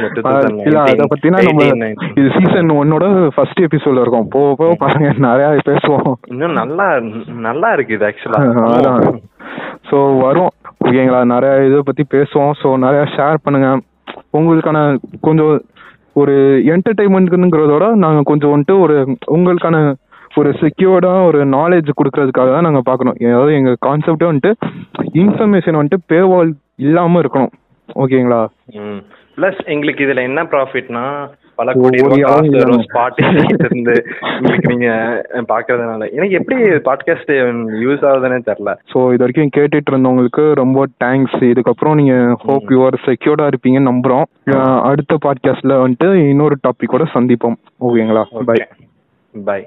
சீசன் 1ஓட ஃபர்ஸ்ட் எபிசோட்ல இருக்கும். போக போக பாருங்க நிறைய பேசுவோம். இன்னும் நல்லா நல்லா இருக்கு இது ஆக்சுவலா. ஸோ வரும் ஓகேங்களா. நிறைய இதை பத்தி பேசுவோம். ஸோ நிறைய ஷேர் பண்ணுங்க. உங்களுக்கான கொஞ்சம் ஒரு என்டர்டைன்மெண்ட்ங்கிறதோட நாங்க கொஞ்சம் வந்துட்டு ஒரு உங்களுக்கான ஒரு செக்யூர்டா ஒரு நாலேஜ் கொடுக்கறதுக்காக தான் நாங்க பாக்கணும். அதாவது எங்க கான்செப்டே வந்துட்டு இன்ஃபர்மேஷன் வந்துட்டு பேவால் இல்லாம இருக்கணும். ஓகேங்களா. பிளஸ் எங்களுக்கு இதுல என்ன ப்ராஃபிட்னா கேட்டுட்டு இருந்தவங்களுக்கு ரொம்ப தேங்க்ஸ். இதுக்கப்புறம் நீங்க ஹோப் யூ ஆர் செக்யூர்டா இருப்பீங்கன்னு நம்புறோம். அடுத்த பாட்காஸ்ட்ல வந்துட்டு இன்னொரு டாபிக்கோட சந்திப்போம். ஓகேங்களா. Bye by.